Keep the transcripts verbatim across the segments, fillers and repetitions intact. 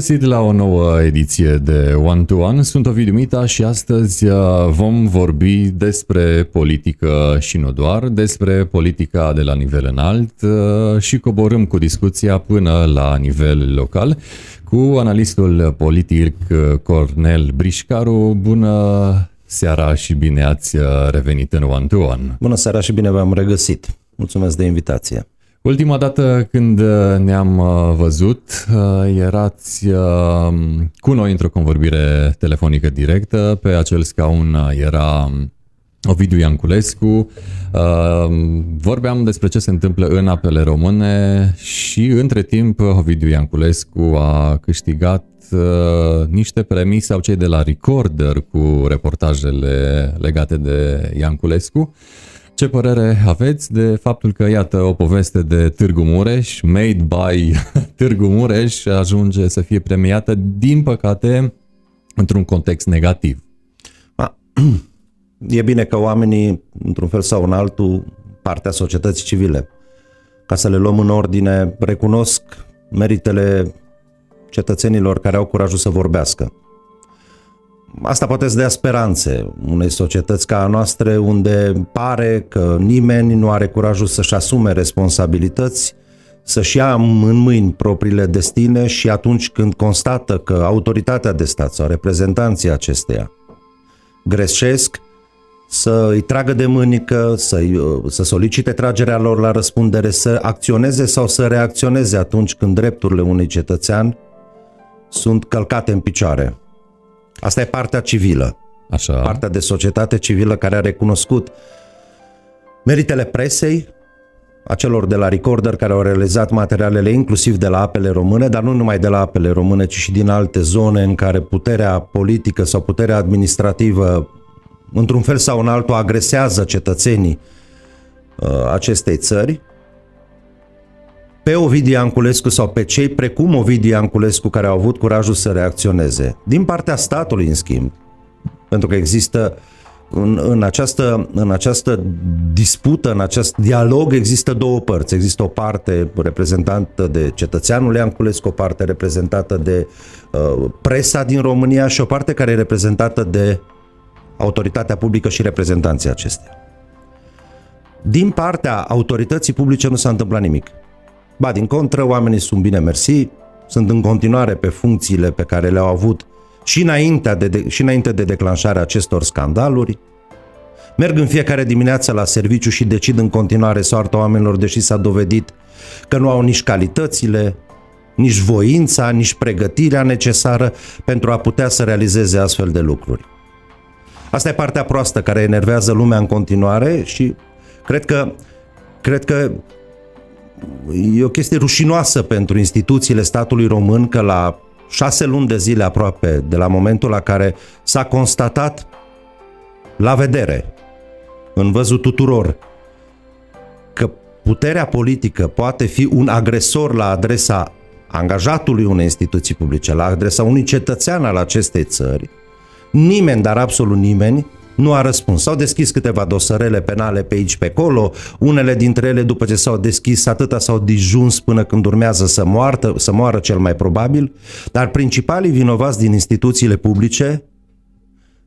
găsit la o nouă ediție de One to One. Sunt Ovidiu Mita și astăzi vom vorbi despre politică și nu doar, despre politica de la nivel înalt și coborâm cu discuția până la nivel local cu analistul politic Cornel Brișcaru. Bună seara și bine ați revenit în One to One. Bună seara și bine v-am regăsit. Mulțumesc de invitație. Ultima dată când ne-am văzut, erați cu noi într-o convorbire telefonică directă. Pe acel scaun era Ovidiu Ianculescu. Vorbeam despre ce se întâmplă în apele române și între timp Ovidiu Ianculescu a câștigat niște premii, sau cei de la Recorder, cu reportajele legate de Ianculescu. Ce părere aveți de faptul că, iată, o poveste de Târgu Mureș, made by Târgu Mureș, ajunge să fie premiată, din păcate, într-un context negativ? E bine că oamenii, într-un fel sau în altul, partea societății civile, ca să le luăm în ordine, recunosc meritele cetățenilor care au curajul să vorbească. Asta poate să dea speranțe unei societăți ca a noastră, unde pare că nimeni nu are curajul să-și asume responsabilități, să-și ia în mâini propriile destine, și atunci când constată că autoritatea de stat sau reprezentanții acesteia greșesc, să îi tragă de mânică, să, să solicite tragerea lor la răspundere, să acționeze sau să reacționeze atunci când drepturile unui cetățean sunt călcate în picioare. Asta e partea civilă. Așa. Partea de societate civilă care a recunoscut meritele presei, a celor de la Recorder care au realizat materialele inclusiv de la Apele Române, dar nu numai de la Apele Române, ci și din alte zone în care puterea politică sau puterea administrativă, într-un fel sau în altul, agresează cetățenii uh, acestei țări. Pe Ovidiu Ianculescu sau pe cei precum Ovidiu Ianculescu care au avut curajul să reacționeze. Din partea statului, în schimb, pentru că există în, în, această, în această dispută, în acest dialog, există două părți. Există o parte reprezentată de cetățeanul Ianculescu, o parte reprezentată de uh, presa din România și o parte care e reprezentată de autoritatea publică și reprezentanții acestea. Din partea autorității publice nu s-a întâmplat nimic. Ba, din contră, oamenii sunt bine mersi, sunt în continuare pe funcțiile pe care le-au avut și înainte de, de, și înainte de declanșarea acestor scandaluri, merg în fiecare dimineață la serviciu și decid în continuare soarta oamenilor, deși s-a dovedit că nu au nici calitățile, nici voința, nici pregătirea necesară pentru a putea să realizeze astfel de lucruri. Asta e partea proastă care enervează lumea în continuare și cred că, cred că e o chestie rușinoasă pentru instituțiile statului român că la șase luni de zile aproape de la momentul la care s-a constatat la vedere, în văzul tuturor, că puterea politică poate fi un agresor la adresa angajatului unei instituții publice, la adresa unui cetățean al acestei țări, nimeni, dar absolut nimeni, nu a răspuns. S-au deschis câteva dosarele penale pe aici, pe acolo, unele dintre ele, după ce s-au deschis, atâta s-au dijuns până când urmează să, moartă, să moară cel mai probabil, dar principalii vinovați din instituțiile publice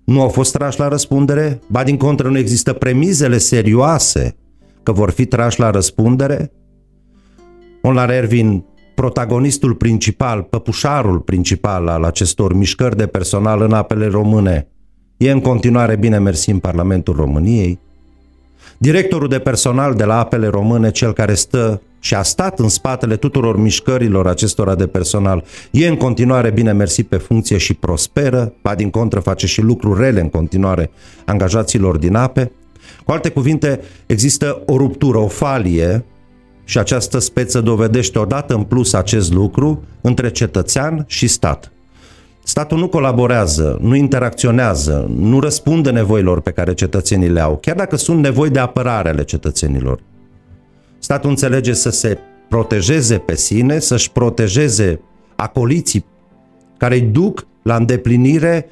nu au fost trași la răspundere, ba din contră nu există premizele serioase că vor fi trași la răspundere. Molnar Ervin, protagonistul principal, păpușarul principal al acestor mișcări de personal în Apele Române, e în continuare bine mersi în Parlamentul României. Directorul de personal de la Apele Române, cel care stă și a stat în spatele tuturor mișcărilor acestora de personal, e în continuare bine mersi pe funcție și prosperă, ba din contră face și lucruri rele în continuare angajaților din ape. Cu alte cuvinte, există o ruptură, o falie, și această speță dovedește odată în plus acest lucru între cetățean și stat. Statul nu colaborează, nu interacționează, nu răspunde nevoilor pe care cetățenii le au, chiar dacă sunt nevoi de apărare ale cetățenilor. Statul înțelege să se protejeze pe sine, să-și protejeze acoliții care îi duc la îndeplinire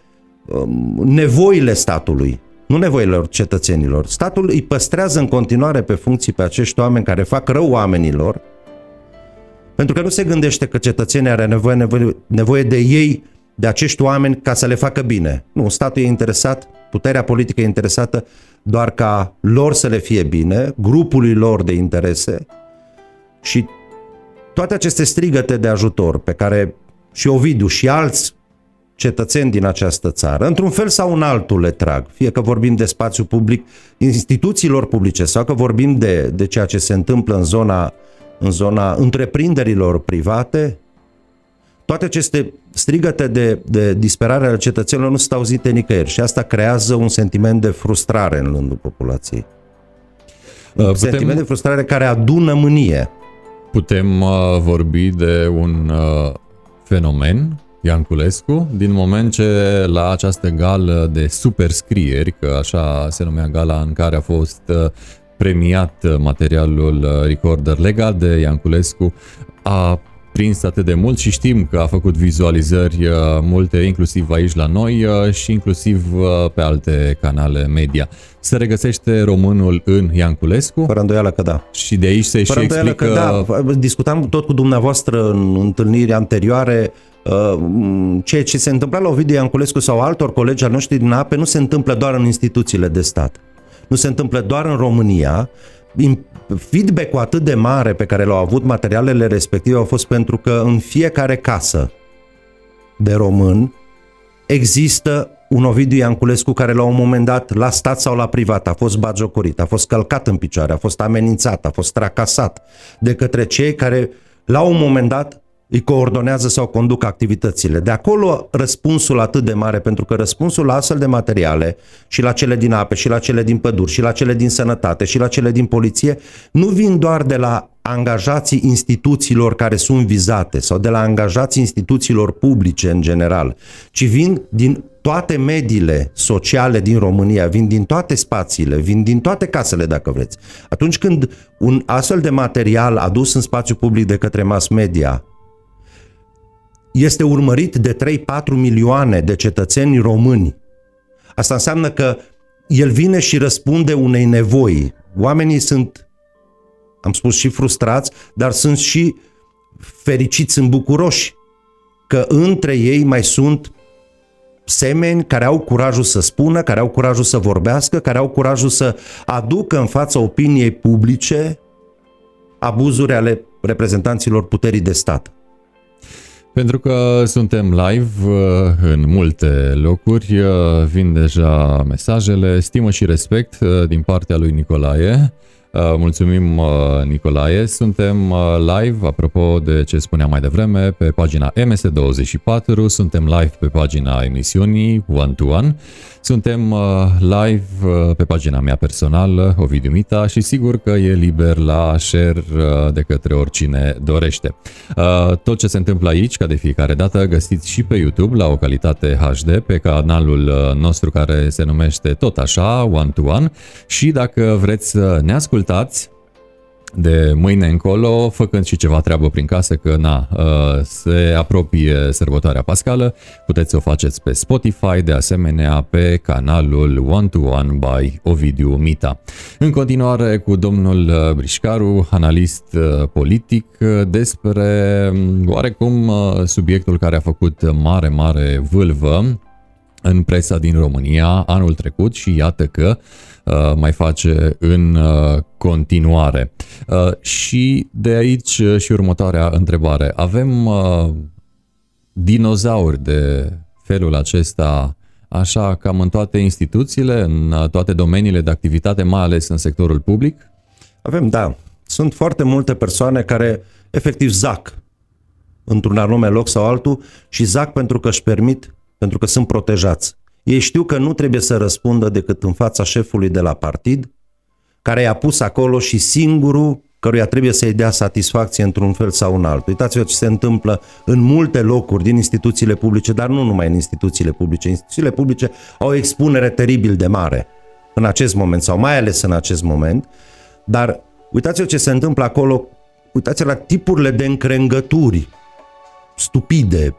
nevoile statului, nu nevoile cetățenilor. Statul îi păstrează în continuare pe funcții pe acești oameni care fac rău oamenilor, pentru că nu se gândește că cetățenii are nevoie, nevoie, nevoie de ei, de acești oameni, ca să le facă bine. Nu, statul e interesat, puterea politică e interesată doar ca lor să le fie bine, grupului lor de interese, și toate aceste strigăte de ajutor pe care și Ovidiu și alți cetățeni din această țară, într-un fel sau în altul, le trag. Fie că vorbim de spațiu public, instituțiilor publice, sau că vorbim de, de ceea ce se întâmplă în zona, în zona întreprinderilor private, toate aceste strigăte de, de disperare ale cetățenilor nu sunt auzite nicăieri și asta creează un sentiment de frustrare în rândul populației. Un Putem... sentiment de frustrare care adună mânie. Putem uh, vorbi de un uh, fenomen, Ianculescu, din moment ce la această gală de superscrieri, că așa se numea gala în care a fost uh, premiat materialul uh, Recorder legat de Ianculescu, a prins atât de mult și știm că a făcut vizualizări uh, multe, inclusiv aici la noi uh, și inclusiv uh, pe alte canale media. Se regăsește românul în Ianculescu? Fără îndoială că da. Și de aici se Fără și explică... Că da. Discutam tot cu dumneavoastră în întâlniri anterioare, ceea ce se întâmpla la Ovidiu Ianculescu sau altor colegi al noștri din A P E nu se întâmplă doar în instituțiile de stat. Nu se întâmplă doar în România. Feedback-ul atât de mare pe care l-au avut materialele respective au fost pentru că în fiecare casă de român există un Ovidiu Ianculescu care la un moment dat, la stat sau la privat, a fost batjocorit, a fost călcat în picioare, a fost amenințat, a fost tracasat de către cei care la un moment dat îi coordonează sau conduc activitățile. De acolo răspunsul atât de mare, pentru că răspunsul la astfel de materiale, și la cele din ape, și la cele din păduri, și la cele din sănătate, și la cele din poliție, nu vin doar de la angajații instituțiilor care sunt vizate sau de la angajații instituțiilor publice în general, ci vin din toate mediile sociale din România, vin din toate spațiile, vin din toate casele, dacă vreți. Atunci când un astfel de material adus în spațiu public de către mass media este urmărit de trei-patru milioane de cetățeni români, asta înseamnă că el vine și răspunde unei nevoi. Oamenii sunt, am spus, și frustrați, dar sunt și fericiți, sunt bucuroși că între ei mai sunt semeni care au curajul să spună, care au curajul să vorbească, care au curajul să aducă în fața opiniei publice abuzuri ale reprezentanților puterii de stat. Pentru că suntem live în multe locuri, vin deja mesajele, stimă și respect din partea lui Nicolae. Mulțumim, Nicolae. Suntem live, apropo de ce spuneam mai devreme, pe pagina M S douăzeci și patru, suntem live pe pagina emisiunii One to One, suntem live pe pagina mea personală, Ovidiu Mita, și sigur că e liber la share de către oricine dorește. Tot ce se întâmplă aici, ca de fiecare dată, găsiți și pe YouTube la o calitate H D, pe canalul nostru care se numește tot așa, One to One, și dacă vreți să ne ascultați de mâine încolo, făcând și ceva treabă prin casă, că na, se apropie sărbătoarea pascală, puteți să o faceți pe Spotify, de asemenea pe canalul One to One by Ovidiu Mita. În continuare cu domnul Brișcaru, analist politic, despre oarecum subiectul care a făcut mare, mare vâlvă în presa din România anul trecut și iată că uh, mai face în uh, continuare. Uh, și de aici și următoarea întrebare. Avem uh, dinozauri de felul acesta așa cam în toate instituțiile, în toate domeniile de activitate, mai ales în sectorul public? Avem, da. Sunt foarte multe persoane care efectiv zac într-un anume loc sau altul și zac pentru că își permit, pentru că sunt protejați. Ei știu că nu trebuie să răspundă decât în fața șefului de la partid, care i-a pus acolo și singurul căruia trebuie să-i dea satisfacție într-un fel sau în altul. Uitați-vă ce se întâmplă în multe locuri din instituțiile publice, dar nu numai în instituțiile publice. Instituțiile publice au o expunere teribil de mare în acest moment, sau mai ales în acest moment, dar uitați-vă ce se întâmplă acolo, uitați-vă la tipurile de încrengături stupide,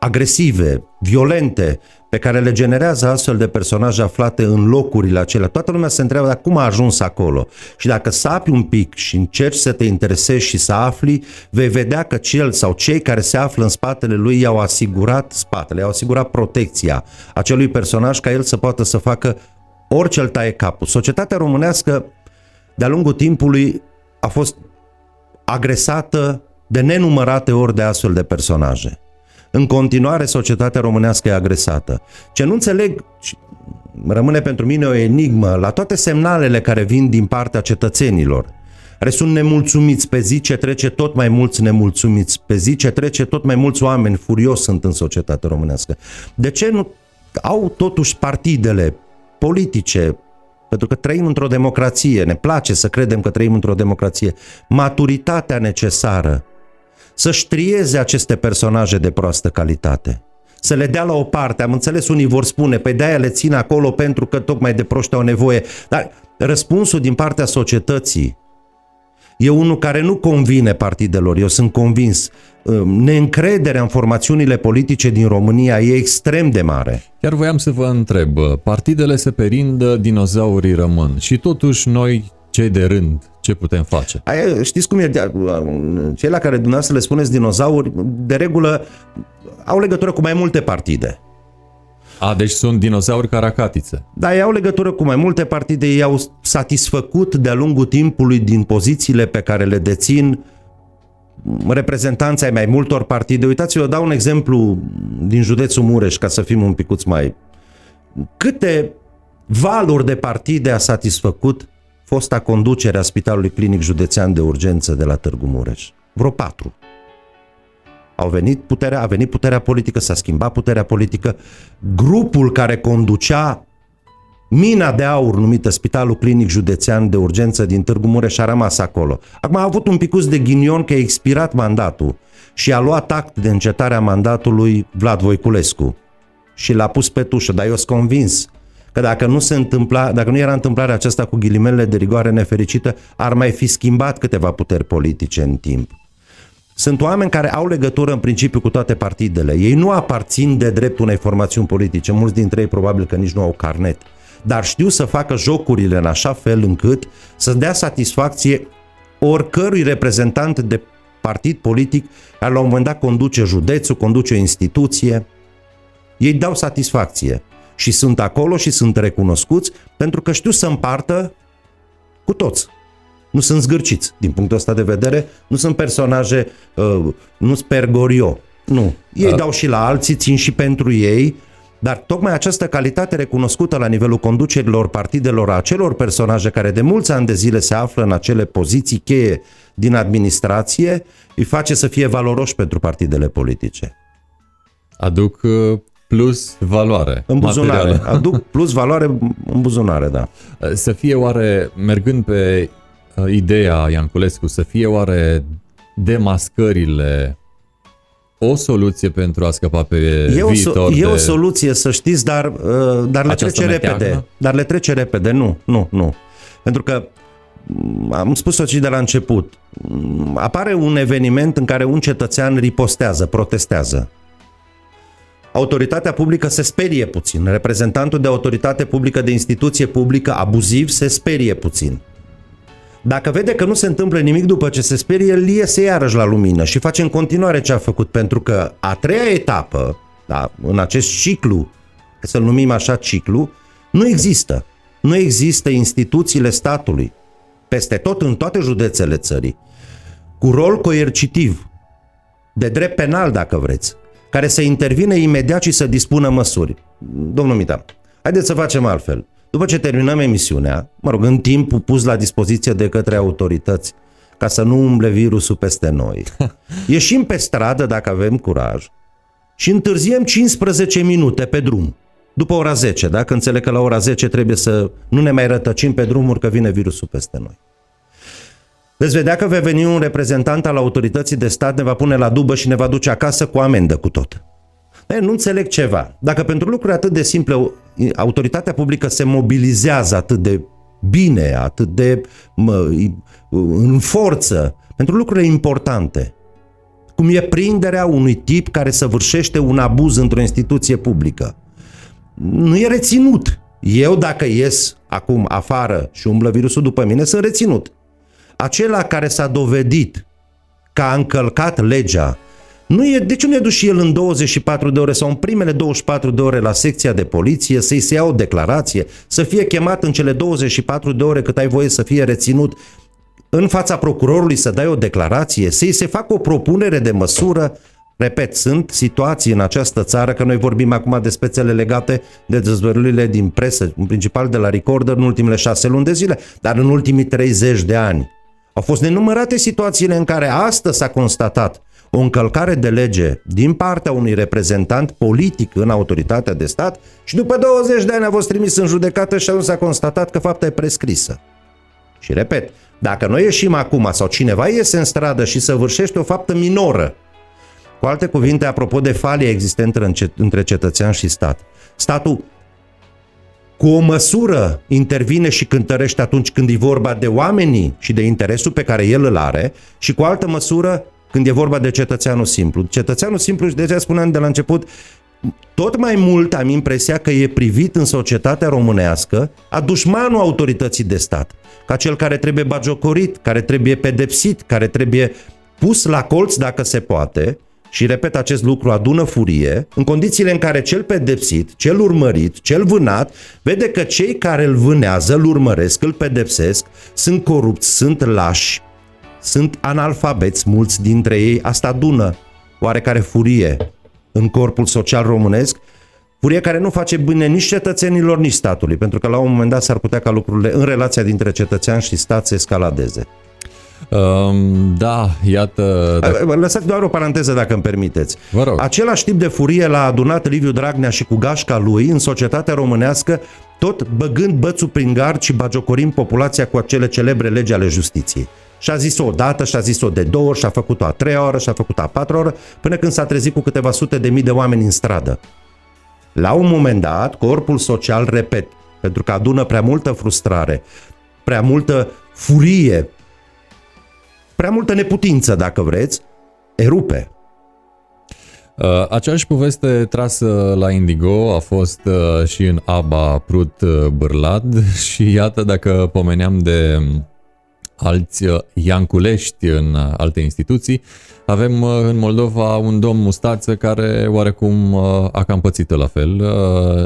agresive, violente, pe care le generează astfel de personaje aflate în locurile acelea. Toată lumea se întreabă, dar cum a ajuns acolo? Și dacă sapi un pic și încerci să te interesezi și să afli, vei vedea că cel sau cei care se află în spatele lui i-au asigurat spatele, i-au asigurat protecția acelui personaj ca el să poată să facă orice îl taie capul. Societatea românească de-a lungul timpului a fost agresată de nenumărate ori de astfel de personaje. În continuare, societatea românească e agresată. Ce nu înțeleg, rămâne pentru mine o enigmă, la toate semnalele care vin din partea cetățenilor, care sunt nemulțumiți, pe zi ce trece tot mai mulți nemulțumiți, pe zi ce trece tot mai mulți oameni furios sunt în societatea românească. De ce nu au totuși partidele politice, pentru că trăim într-o democrație, ne place să credem că trăim într-o democrație, maturitatea necesară să ștrieze aceste personaje de proastă calitate, să le dea la o parte? Am înțeles, unii vor spune, pe de-aia le țin acolo pentru că tocmai de proști au nevoie, dar răspunsul din partea societății e unul care nu convine partidelor, eu sunt convins. Neîncrederea în formațiunile politice din România e extrem de mare. Chiar voiam să vă întreb, partidele se perindă, dinozaurii rămân și totuși noi, cei de rând, ce putem face? Aia, știți cum e, cei la care dumneavoastră le spuneți dinozauri, de regulă au legătură cu mai multe partide. A, deci sunt dinozauri caracatițe. Da, ei au legătură cu mai multe partide, ei au satisfăcut de-a lungul timpului din pozițiile pe care le dețin reprezentanța ai mai multor partide. Uitați-vă, dau un exemplu din județul Mureș, ca să fim un picuț mai... Câte valuri de partide a satisfăcut fosta conducere a Spitalului Clinic Județean de Urgență de la Târgu Mureș? Vreo patru. Au venit puterea, a venit puterea politică, s-a schimbat puterea politică. Grupul care conducea mina de aur numită Spitalul Clinic Județean de Urgență din Târgu Mureș a rămas acolo. Acum a avut un picuț de ghinion că a expirat mandatul și a luat act de încetarea mandatului Vlad Voiculescu și l-a pus pe tușă, dar eu sunt convins că dacă nu se întâmpla, dacă nu era întâmplarea aceasta cu ghilimele de rigoare nefericită, ar mai fi schimbat câteva puteri politice în timp. Sunt oameni care au legătură în principiu cu toate partidele. Ei nu aparțin de drept unei formațiuni politice. Mulți dintre ei probabil că nici nu au carnet. Dar știu să facă jocurile în așa fel încât să dea satisfacție oricărui reprezentant de partid politic care la un moment dat conduce județul, conduce o instituție. Ei dau satisfacție și sunt acolo și sunt recunoscuți pentru că știu să împartă cu toți. Nu sunt zgârciți, din punctul ăsta de vedere, nu sunt personaje, uh, nu spergorio, nu. Ei da. dau și la alții, țin și pentru ei, dar tocmai această calitate recunoscută la nivelul conducerilor partidelor a acelor personaje care de mulți ani de zile se află în acele poziții cheie din administrație, îi face să fie valoroși pentru partidele politice. Aduc plus valoare. În buzunare, materiale. Aduc plus valoare în buzunare, da. Să fie oare, mergând pe ideea Ianculescu, să fie oare demascările o soluție pentru a scăpa pe e viitor? O, e de... o soluție, să știți, dar, dar le trece repede. Teagnă? Dar le trece repede, nu, nu, nu. Pentru că, am spus-o și de la început, apare un eveniment în care un cetățean ripostează, protestează. Autoritatea publică se sperie puțin, reprezentantul de autoritate publică, de instituție publică, abuziv, se sperie puțin. Dacă vede că nu se întâmplă nimic după ce se sperie, el iese iarăși la lumină și face în continuare ce a făcut, pentru că a treia etapă, da, în acest ciclu, să-l numim așa ciclu, nu există. Nu există instituțiile statului, peste tot, în toate județele țării, cu rol coercitiv, de drept penal, dacă vreți, care să intervine imediat și să dispună măsuri. Domnul Mita, haideți să facem altfel. După ce terminăm emisiunea, mă rog, în timpul pus la dispoziție de către autorități ca să nu umble virusul peste noi, ieșim pe stradă, dacă avem curaj, și întârziem cincisprezece minute pe drum. După ora zece, dacă înțeleg că la ora zece trebuie să nu ne mai rătăcim pe drumuri că vine virusul peste noi. Veți vedea că va veni un reprezentant al autorității de stat, ne va pune la dubă și ne va duce acasă cu amendă cu tot. E, nu înțeleg ceva. Dacă pentru lucruri atât de simple autoritatea publică se mobilizează atât de bine, atât de mă, în forță, pentru lucrurile importante, cum e prinderea unui tip care săvârșește un abuz într-o instituție publică, nu e reținut. Eu, dacă ies acum afară și umblă virusul după mine, sunt reținut. Acela care s-a dovedit că a încălcat legea, nu e, de ce nu e dus și el în douăzeci și patru de ore sau în primele douăzeci și patru de ore la secția de poliție să-i se ia o declarație, să fie chemat în cele douăzeci și patru de ore cât ai voie să fie reținut în fața procurorului să dai o declarație, să-i se facă o propunere de măsură? Repet, sunt situații în această țară, că noi vorbim acum de spețele legate de dezvăluirile din presă, în principal de la Recorder, în ultimele șase luni de zile, dar în ultimii treizeci de ani. Au fost nenumărate situațiile în care astăzi s-a constatat o încălcare de lege din partea unui reprezentant politic în autoritatea de stat și după douăzeci de ani a fost trimis în judecată și atunci s-a constatat că fapta e prescrisă. Și repet, dacă noi ieșim acum sau cineva iese în stradă și săvârșește o faptă minoră, cu alte cuvinte, apropo de falia existentă între cetățean și stat, statul cu o măsură intervine și cântărește atunci când e vorba de oamenii și de interesul pe care el îl are și cu altă măsură când e vorba de cetățeanul simplu. Cetățeanul simplu, și deja spuneam de la început, tot mai mult am impresia că e privit în societatea românească a dușmanul autorității de stat, ca cel care trebuie bagiocorit, care trebuie pedepsit, care trebuie pus la colț dacă se poate. Și repet, acest lucru adună furie în condițiile în care cel pedepsit, cel urmărit, cel vânat, vede că cei care îl vânează, îl urmăresc, îl pedepsesc, sunt corupți, sunt lași, sunt analfabeți, mulți dintre ei. Asta adună oarecare furie în corpul social românesc, furie care nu face bine nici cetățenilor, nici statului, pentru că la un moment dat s-ar putea ca lucrurile în relația dintre cetățean și stat să escaladeze. Um, da, iată... Dacă... Lăsați doar o paranteză, dacă îmi permiteți. Vă rog. Același tip de furie l-a adunat Liviu Dragnea și cu gașca lui în societatea românească, tot băgând bățul prin gard și bagiocorind populația cu acele celebre legi ale justiției. Și-a zis-o odată, și-a zis-o de două ori, și-a făcut-o a treia oră, și-a făcut-o a patra oră, până când s-a trezit cu câteva sute de mii de oameni în stradă. La un moment dat, corpul social, repet, pentru că adună prea multă frustrare, prea multă furie, prea multă neputință, dacă vreți, erupe. Aceeași poveste trasă la Indigo a fost și în Aba Prut Bârlad și iată, dacă pomeneam de alți ianculești în alte instituții, avem în Moldova un domn mustață care oarecum a cam pățit-o la fel.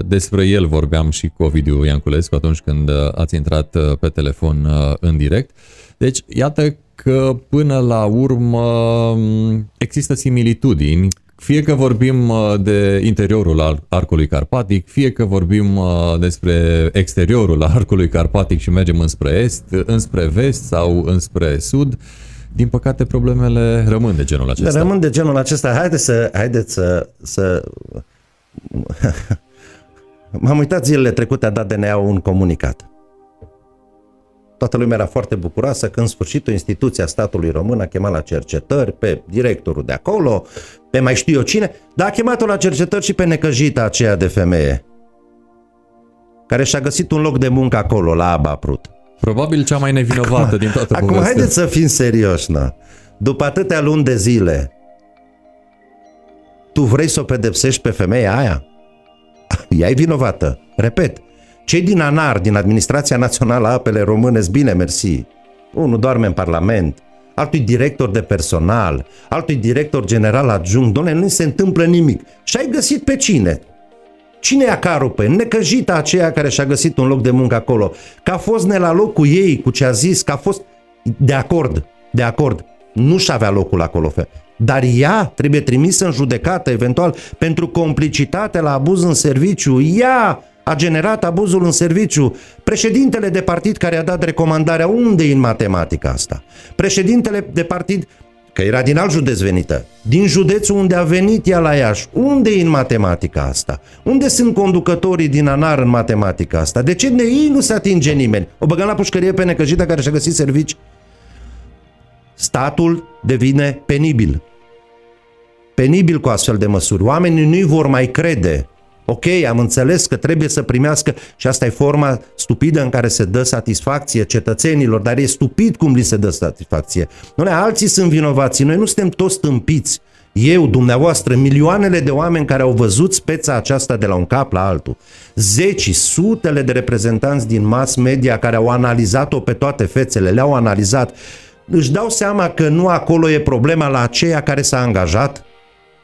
Despre el vorbeam și cu Ovidiu Ianculescu atunci când ați intrat pe telefon în direct. Deci, iată că până la urmă există similitudini, fie că vorbim de interiorul Arcului Carpatic, fie că vorbim despre exteriorul Arcului Carpatic și mergem înspre est, înspre vest sau înspre sud. Din păcate, problemele rămân de genul acesta. Rămân de genul acesta. Haideți să... Haideți să, să... M-am uitat zilele trecute, a dat D N A-ul un comunicat. Toată lumea era foarte bucuroasă că în sfârșit o instituție a statului român a chemat la cercetări pe directorul de acolo, pe mai știu eu cine, dar a chemat-o la cercetări și pe necăjita aceea de femeie, care și-a găsit un loc de muncă acolo, la Aba Prut. Probabil cea mai nevinovată acum, din toată povestea. Acum haideți să fim serioși, na. După atâtea luni de zile, tu vrei să o pedepsești pe femeia aia? Ea e vinovată. Repet, cei din ANAR, din Administrația Națională a Apelor Române, bine, mersi. Unul doarme în Parlament, altul director de personal, altul director general adjunct. Doamne, nu se întâmplă nimic. Și ai găsit pe cine? Cine e acarul pe necăjita aceea care și-a găsit un loc de muncă acolo? Că a fost ne la loc cu ei, cu ce a zis, că a fost de acord, de acord. Nu și-avea locul acolo. Dar ea trebuie trimisă în judecată, eventual, pentru complicitate la abuz în serviciu. Ea a generat abuzul în serviciu. Președintele de partid care a dat recomandarea, unde-i în matematica asta? Președintele de partid, că era din alt județ venită, din județul unde a venit ea la Iași, unde-i în matematica asta? Unde sunt conducătorii din ANAR în matematica asta? De ce de ei nu se atinge nimeni? O băgăm la pușcărie pe necăjita care și-a găsit servici? Statul devine penibil. Penibil cu astfel de măsuri. Oamenii nu-i vor mai crede. Ok, am înțeles că trebuie să primească și asta e forma stupidă în care se dă satisfacție cetățenilor, dar e stupid cum li se dă satisfacție. Noi, alții sunt vinovați, noi nu suntem toți tâmpiți. eu, dumneavoastră, milioanele de oameni care au văzut speța aceasta de la un cap la altul, zeci, sutele de reprezentanți din mass media care au analizat-o pe toate fețele, le-au analizat, își dau seama că nu acolo e problema la aceea care s-a angajat,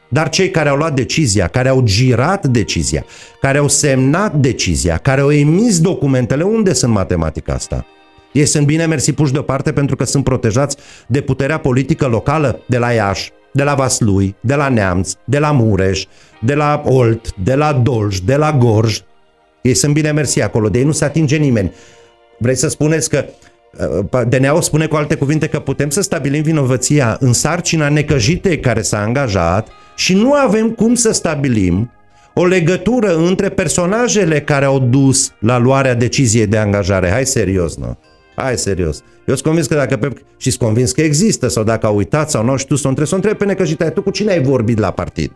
dar cei care au luat decizia, care au girat decizia, care au semnat decizia, care au emis documentele, unde sunt matematica asta? Ei sunt bine mersi puși deoparte pentru că sunt protejați de puterea politică locală de la Iași, de la Vaslui, de la Neamț, de la Mureș, de la Olt, de la Dolj, de la Gorj. Ei sunt bine mersi acolo, de ei nu se atinge nimeni. Vrei să spuneți că D N A-ul spune cu alte cuvinte că putem să stabilim vinovăția în sarcina necăjitei care s-a angajat și nu avem cum să stabilim o legătură între personajele care au dus la luarea deciziei de angajare. Hai serios, nu? Hai serios. Eu sunt convins că dacă pe... și-s convins că există sau dacă au uitat sau nu, și tu să o întrebi, să o întrebi pe necăjitaia, tu cu cine ai vorbit la partid?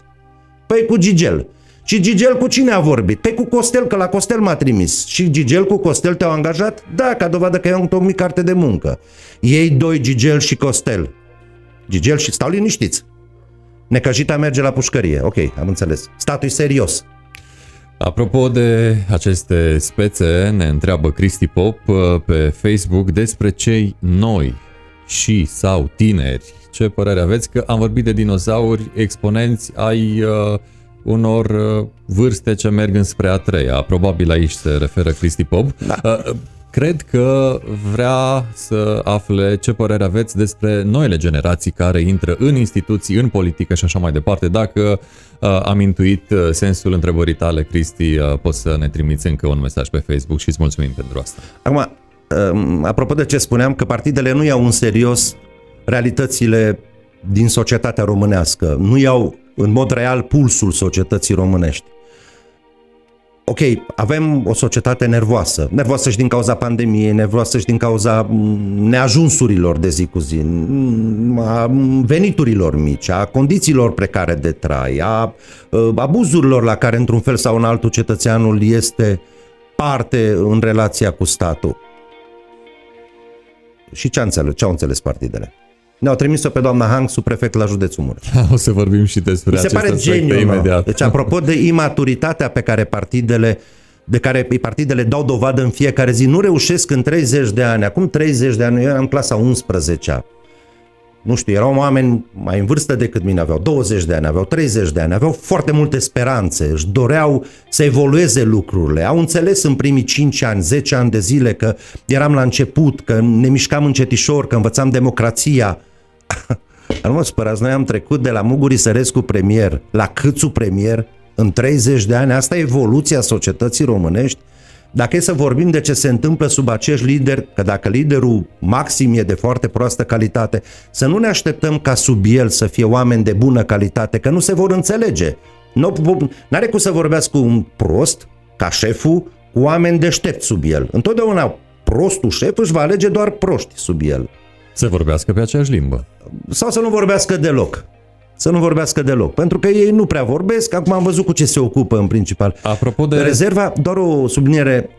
Păi cu Gigel. Și Gigel cu cine a vorbit? Păi cu Costel, că la Costel m-a trimis. Și Gigel cu Costel te-au angajat? Da, ca dovadă că i-au întocmit carte de muncă. Ei doi, Gigel și Costel. Gigel și... Stau liniștiți. Necăjita merge la pușcărie. Ok, am înțeles. Statul-i serios. Apropo de aceste spețe, ne întreabă Cristi Pop pe Facebook despre cei noi și sau tineri. Ce părere aveți că am vorbit de dinozauri, exponenți ai... Uh, unor vârste ce merg înspre a treia. Probabil aici se referă Cristi Pop. Da. Cred că vrea să afle ce părere aveți despre noile generații care intră în instituții, în politică și așa mai departe. Dacă am intuit sensul întrebării tale, Cristi, poți să ne trimiți încă un mesaj pe Facebook și îți mulțumim pentru asta. Acum, apropo de ce spuneam, că partidele nu iau în serios realitățile din societatea românească. Nu iau în mod real pulsul societății românești. Ok, avem o societate nervoasă. Nervoasă și din cauza pandemiei, nervoasă și din cauza neajunsurilor de zi cu zi, a veniturilor mici, a condițiilor precare de trai, a abuzurilor la care într-un fel sau în altul cetățeanul este parte în relația cu statul. Și ce-au înțeles, ce-au înțeles partidele? Ne-au trimis-o pe doamna Hang, subprefect la județul Mureș. O să vorbim și despre acest aspect imediat. Deci, apropo de imaturitatea pe care partidele, de care partidele dau dovadă în fiecare zi, nu reușesc în treizeci de ani, acum treizeci de ani, eu eram în clasa unsprezecea. Nu știu, erau oameni mai în vârstă decât mine, aveau douăzeci de ani, aveau treizeci de ani, aveau foarte multe speranțe, își doreau să evolueze lucrurile. Au înțeles în primii cinci ani, zece ani de zile că eram la început, că ne mișcam încetișor, că învățam democrația. Nu mă supărați, noi am trecut de la Muguri Sărescu premier la Câțu premier în treizeci de ani. Asta e evoluția societății românești. Dacă e să vorbim de ce se întâmplă sub acești lideri, că dacă liderul maxim e de foarte proastă calitate, să nu ne așteptăm ca sub el să fie oameni de bună calitate, că nu se vor înțelege. N-are cum să vorbească un prost ca șeful cu oameni deștepți sub el. Întotdeauna prostul șef își va alege doar proști sub el. Să vorbească pe aceeași limbă. Sau să nu vorbească deloc. Să nu vorbească deloc. Pentru că ei nu prea vorbesc. Acum am văzut cu ce se ocupă în principal. Apropo de... Rezerva, doar o subliniere.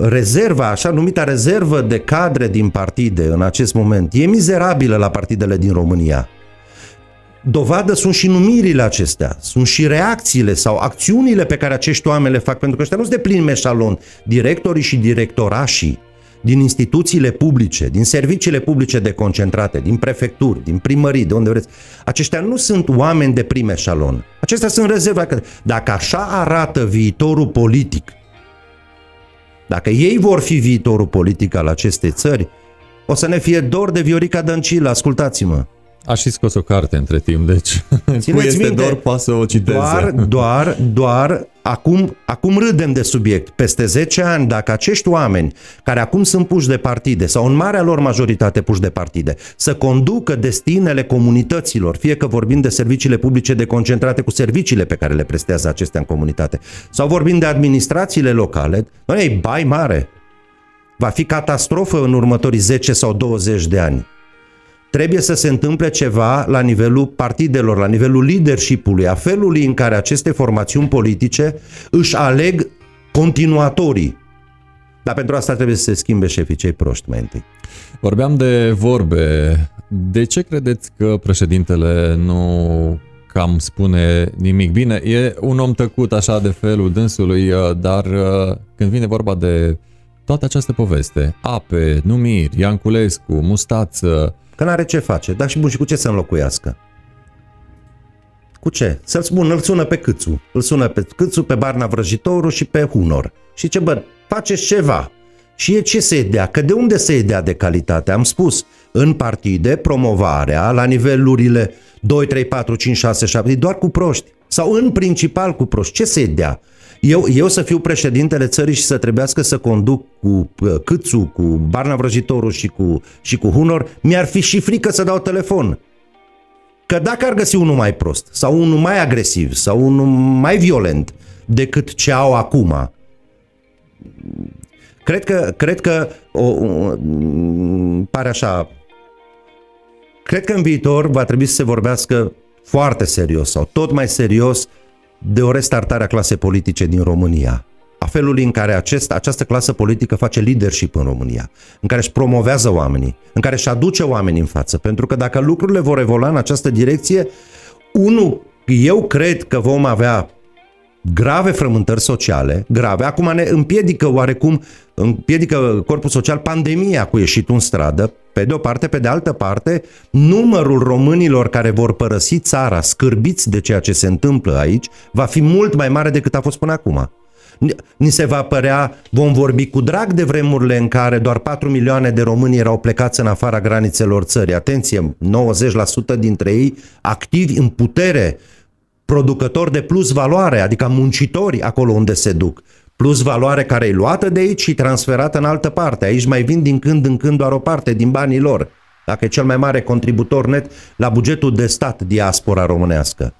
Rezerva, așa numita rezervă de cadre din partide în acest moment, e mizerabilă la partidele din România. Dovadă sunt și numirile acestea. Sunt și reacțiile sau acțiunile pe care acești oameni le fac. Pentru că ăștia nu sunt de plin meșalon. Directorii și directorașii din instituțiile publice, din serviciile publice deconcentrate, din prefecturi, din primării, de unde vreți. Aceștia nu sunt oameni de prim eșalon. Acestea sunt rezerve. Dacă așa arată viitorul politic, dacă ei vor fi viitorul politic al acestei țări, o să ne fie dor de Viorica Dăncilă, ascultați-mă. A și scos o carte între timp, deci țineți este minte, dor, pas să o citeze. Doar, doar, doar, acum, acum râdem de subiect. Peste zece ani, dacă acești oameni care acum sunt puși de partide, sau în marea lor majoritate puși de partide, să conducă destinele comunităților, fie că vorbim de serviciile publice deconcentrate cu serviciile pe care le prestează acestea în comunitate, sau vorbim de administrațiile locale, nu e bai mare. Va fi catastrofă în următorii zece sau douăzeci de ani. Trebuie să se întâmple ceva la nivelul partidelor, la nivelul leadership-ului, a felului în care aceste formațiuni politice își aleg continuatorii. Dar pentru asta trebuie să se schimbe șefii, cei proști mai întâi. Vorbeam de vorbe. De ce credeți că președintele nu cam spune nimic? Bine, e un om tăcut așa de felul dânsului, dar când vine vorba de toată această poveste, Ape, numiri, Ianculescu, Mustață... Că n-are ce face, dar și bun, și cu ce să înlocuiască? Cu ce? Să-l spun, îl sună pe Câțu. Îl sună pe Câțu, pe Barna vrăjitorul și pe Hunor. Și ce bă, faceți ceva. Și e ce se dea? Că de unde se dea de calitate? Am spus, în partide, promovarea, la nivelurile doi, trei, patru, cinci, șase, șapte, doar cu proști. Sau în principal cu proști. Ce se dea? Eu, eu să fiu președintele țării și să trebuiască să conduc cu Câțu, cu Barna vrăjitorul și cu, și cu Hunor, mi-ar fi și frică să dau telefon. Că dacă ar găsi unul mai prost, sau unul mai agresiv, sau unul mai violent decât ce au acum, cred că, cred că o, o, pare așa, cred că în viitor va trebui să se vorbească foarte serios sau tot mai serios de o restartare a clasei politice din România, a felului în care acest, această clasă politică face leadership în România, în care își promovează oamenii, în care își aduce oamenii în față. Pentru că dacă lucrurile vor evolua în această direcție, unu, eu cred că vom avea grave frământări sociale, grave. Acum ne împiedică oarecum, împiedică corpul social pandemia cu ieșitul în stradă, pe de o parte, pe de altă parte, numărul românilor care vor părăsi țara scârbiți de ceea ce se întâmplă aici va fi mult mai mare decât a fost până acum. Ni se va părea, vom vorbi cu drag de vremurile în care doar patru milioane de români erau plecați în afara granițelor țării. Atenție, nouăzeci la sută dintre ei activi în putere, producători de plus valoare, adică muncitori acolo unde se duc. Plus valoare care e luată de aici și transferată în altă parte. Aici mai vin din când în când doar o parte din banii lor, dacă e cel mai mare contributor net la bugetul de stat diaspora românească.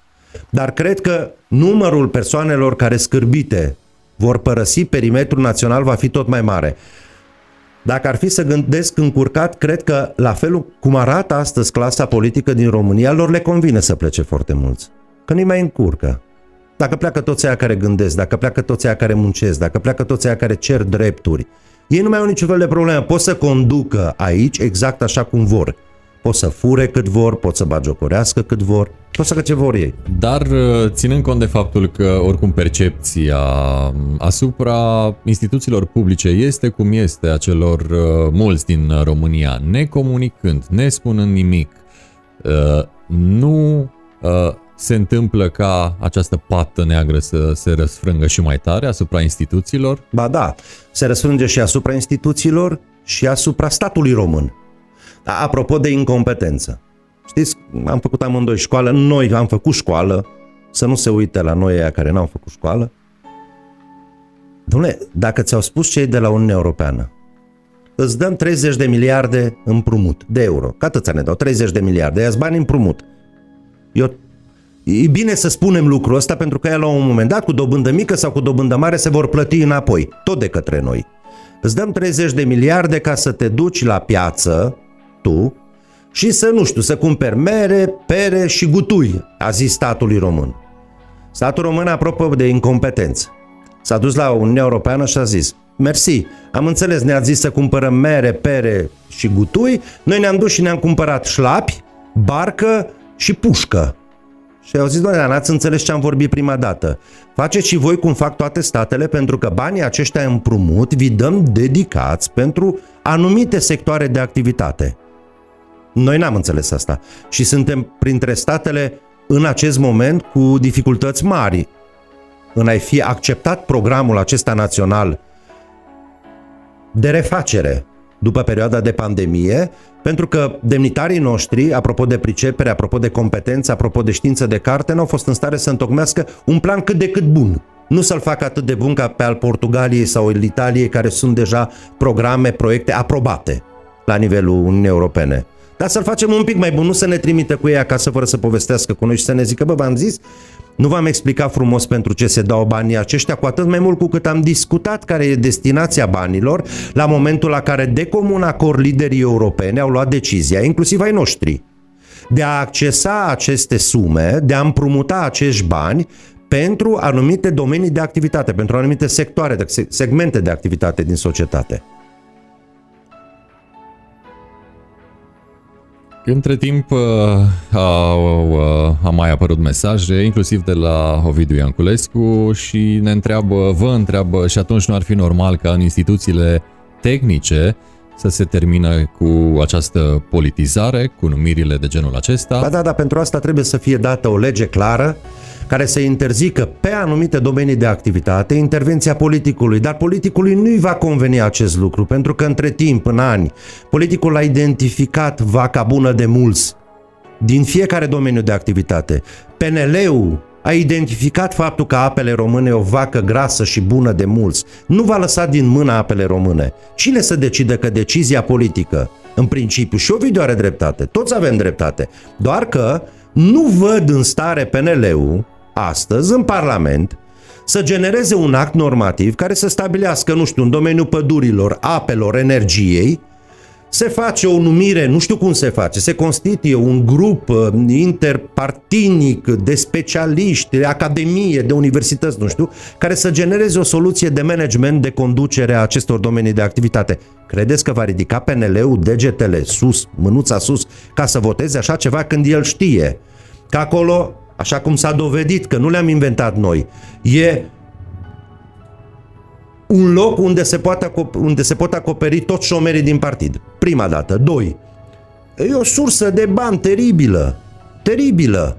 Dar cred că numărul persoanelor care scârbite vor părăsi perimetrul național va fi tot mai mare. Dacă ar fi să gândesc încurcat, cred că la felul cum arată astăzi clasa politică din România, lor le convine să plece foarte mulți. Că nu-i mai încurcă. Dacă pleacă toți aia care gândesc, dacă pleacă toți aia care muncesc, dacă pleacă toți aia care cer drepturi, ei nu mai au niciun fel de problemă. Pot să conducă aici exact așa cum vor. Pot să fure cât vor, pot să bagiocorească cât vor, pot să facă ce vor ei. Dar ținând cont de faptul că oricum percepția asupra instituțiilor publice este cum este a celor mulți din România, necomunicând, nespunând nimic, nu se întâmplă ca această pată neagră să se răsfrângă și mai tare asupra instituțiilor? Ba da, se răsfrânge și asupra instituțiilor și asupra statului român. Apropo de incompetență, știți, am făcut amândoi școală, noi am făcut școală, să nu se uite la noi aia care n-au făcut școală. Dom'le, dacă ți-au spus cei de la Uniunea Europeană, îți dăm treizeci de miliarde împrumut, de euro, că atâția ne dau, treizeci de miliarde, ia-ți bani împrumut. Eu, e bine să spunem lucrul ăsta pentru că ea la un moment dat, cu dobândă mică sau cu dobândă mare, se vor plăti înapoi, tot de către noi. Îți dăm treizeci de miliarde ca să te duci la piață, tu, și să, nu știu, să cumperi mere, pere și gutui, a zis statului român. Statul român, apropo de incompetență, s-a dus la Uniunea Europeană și a zis, mersi, am înțeles, ne-ați zis să cumpărăm mere, pere și gutui, noi ne-am dus și ne-am cumpărat șlapi, barcă și pușcă. Și au zis, doamne, n-ați înțeles ce am vorbit prima dată. Faceți și voi cum fac toate statele, pentru că banii aceștia împrumut vi dăm dedicați pentru anumite sectoare de activitate. Noi n-am înțeles asta și suntem printre statele în acest moment cu dificultăți mari în a fi acceptat programul acesta național de refacere după perioada de pandemie, pentru că demnitarii noștri, apropo de pricepere, apropo de competență, apropo de știință de carte, n-au fost în stare să întocmească un plan cât de cât bun. Nu să-l facă atât de bun ca pe al Portugaliei sau al Italiei, care sunt deja programe, proiecte aprobate la nivelul Uniunii Europene. Dar să-l facem un pic mai bun, nu să ne trimită cu ei acasă fără să povestească cu noi și să ne zică, bă, v-am zis, nu v-am explicat frumos pentru ce se dau banii aceștia, cu atât mai mult cu cât am discutat care e destinația banilor la momentul la care de comun acord liderii europeni au luat decizia, inclusiv ai noștri, de a accesa aceste sume, de a împrumuta acești bani pentru anumite domenii de activitate, pentru anumite sectoare, segmente de activitate din societate. Între timp au, au mai apărut mesaje, inclusiv de la Ovidiu Ianculescu, și ne întreabă, vă întreabă, și atunci nu ar fi normal ca în instituțiile tehnice să se termină cu această politizare, cu numirile de genul acesta? Ba da, dar pentru asta trebuie să fie dată o lege clară care să interzică pe anumite domenii de activitate intervenția politicului. Dar politicului nu-i va conveni acest lucru, pentru că între timp, în ani, politicul l-a identificat vaca bună de mulți din fiecare domeniu de activitate. P N L-ul a identificat faptul că Apele Române e o vacă grasă și bună de mulți. Nu va lăsa din mâna Apele Române. Cine să decide că decizia politică, în principiu, și Ovidiu are dreptate, toți avem dreptate, doar că nu văd în stare P N L-ul astăzi, în Parlament, să genereze un act normativ care să stabilească, nu știu, în domeniul pădurilor, apelor, energiei, se face o numire, nu știu cum se face, se constituie un grup interpartinic de specialiști, de academie, de universități, nu știu, care să genereze o soluție de management, de conducere a acestor domenii de activitate. Credeți că va ridica P N L-ul degetele sus, mânuța sus, ca să voteze așa ceva când el știe că acolo, așa cum s-a dovedit, că nu le-am inventat noi, e un loc unde se, poate, unde se pot acoperi toți șomerii din partid. Prima dată. Doi. E o sursă de bani teribilă. Teribilă.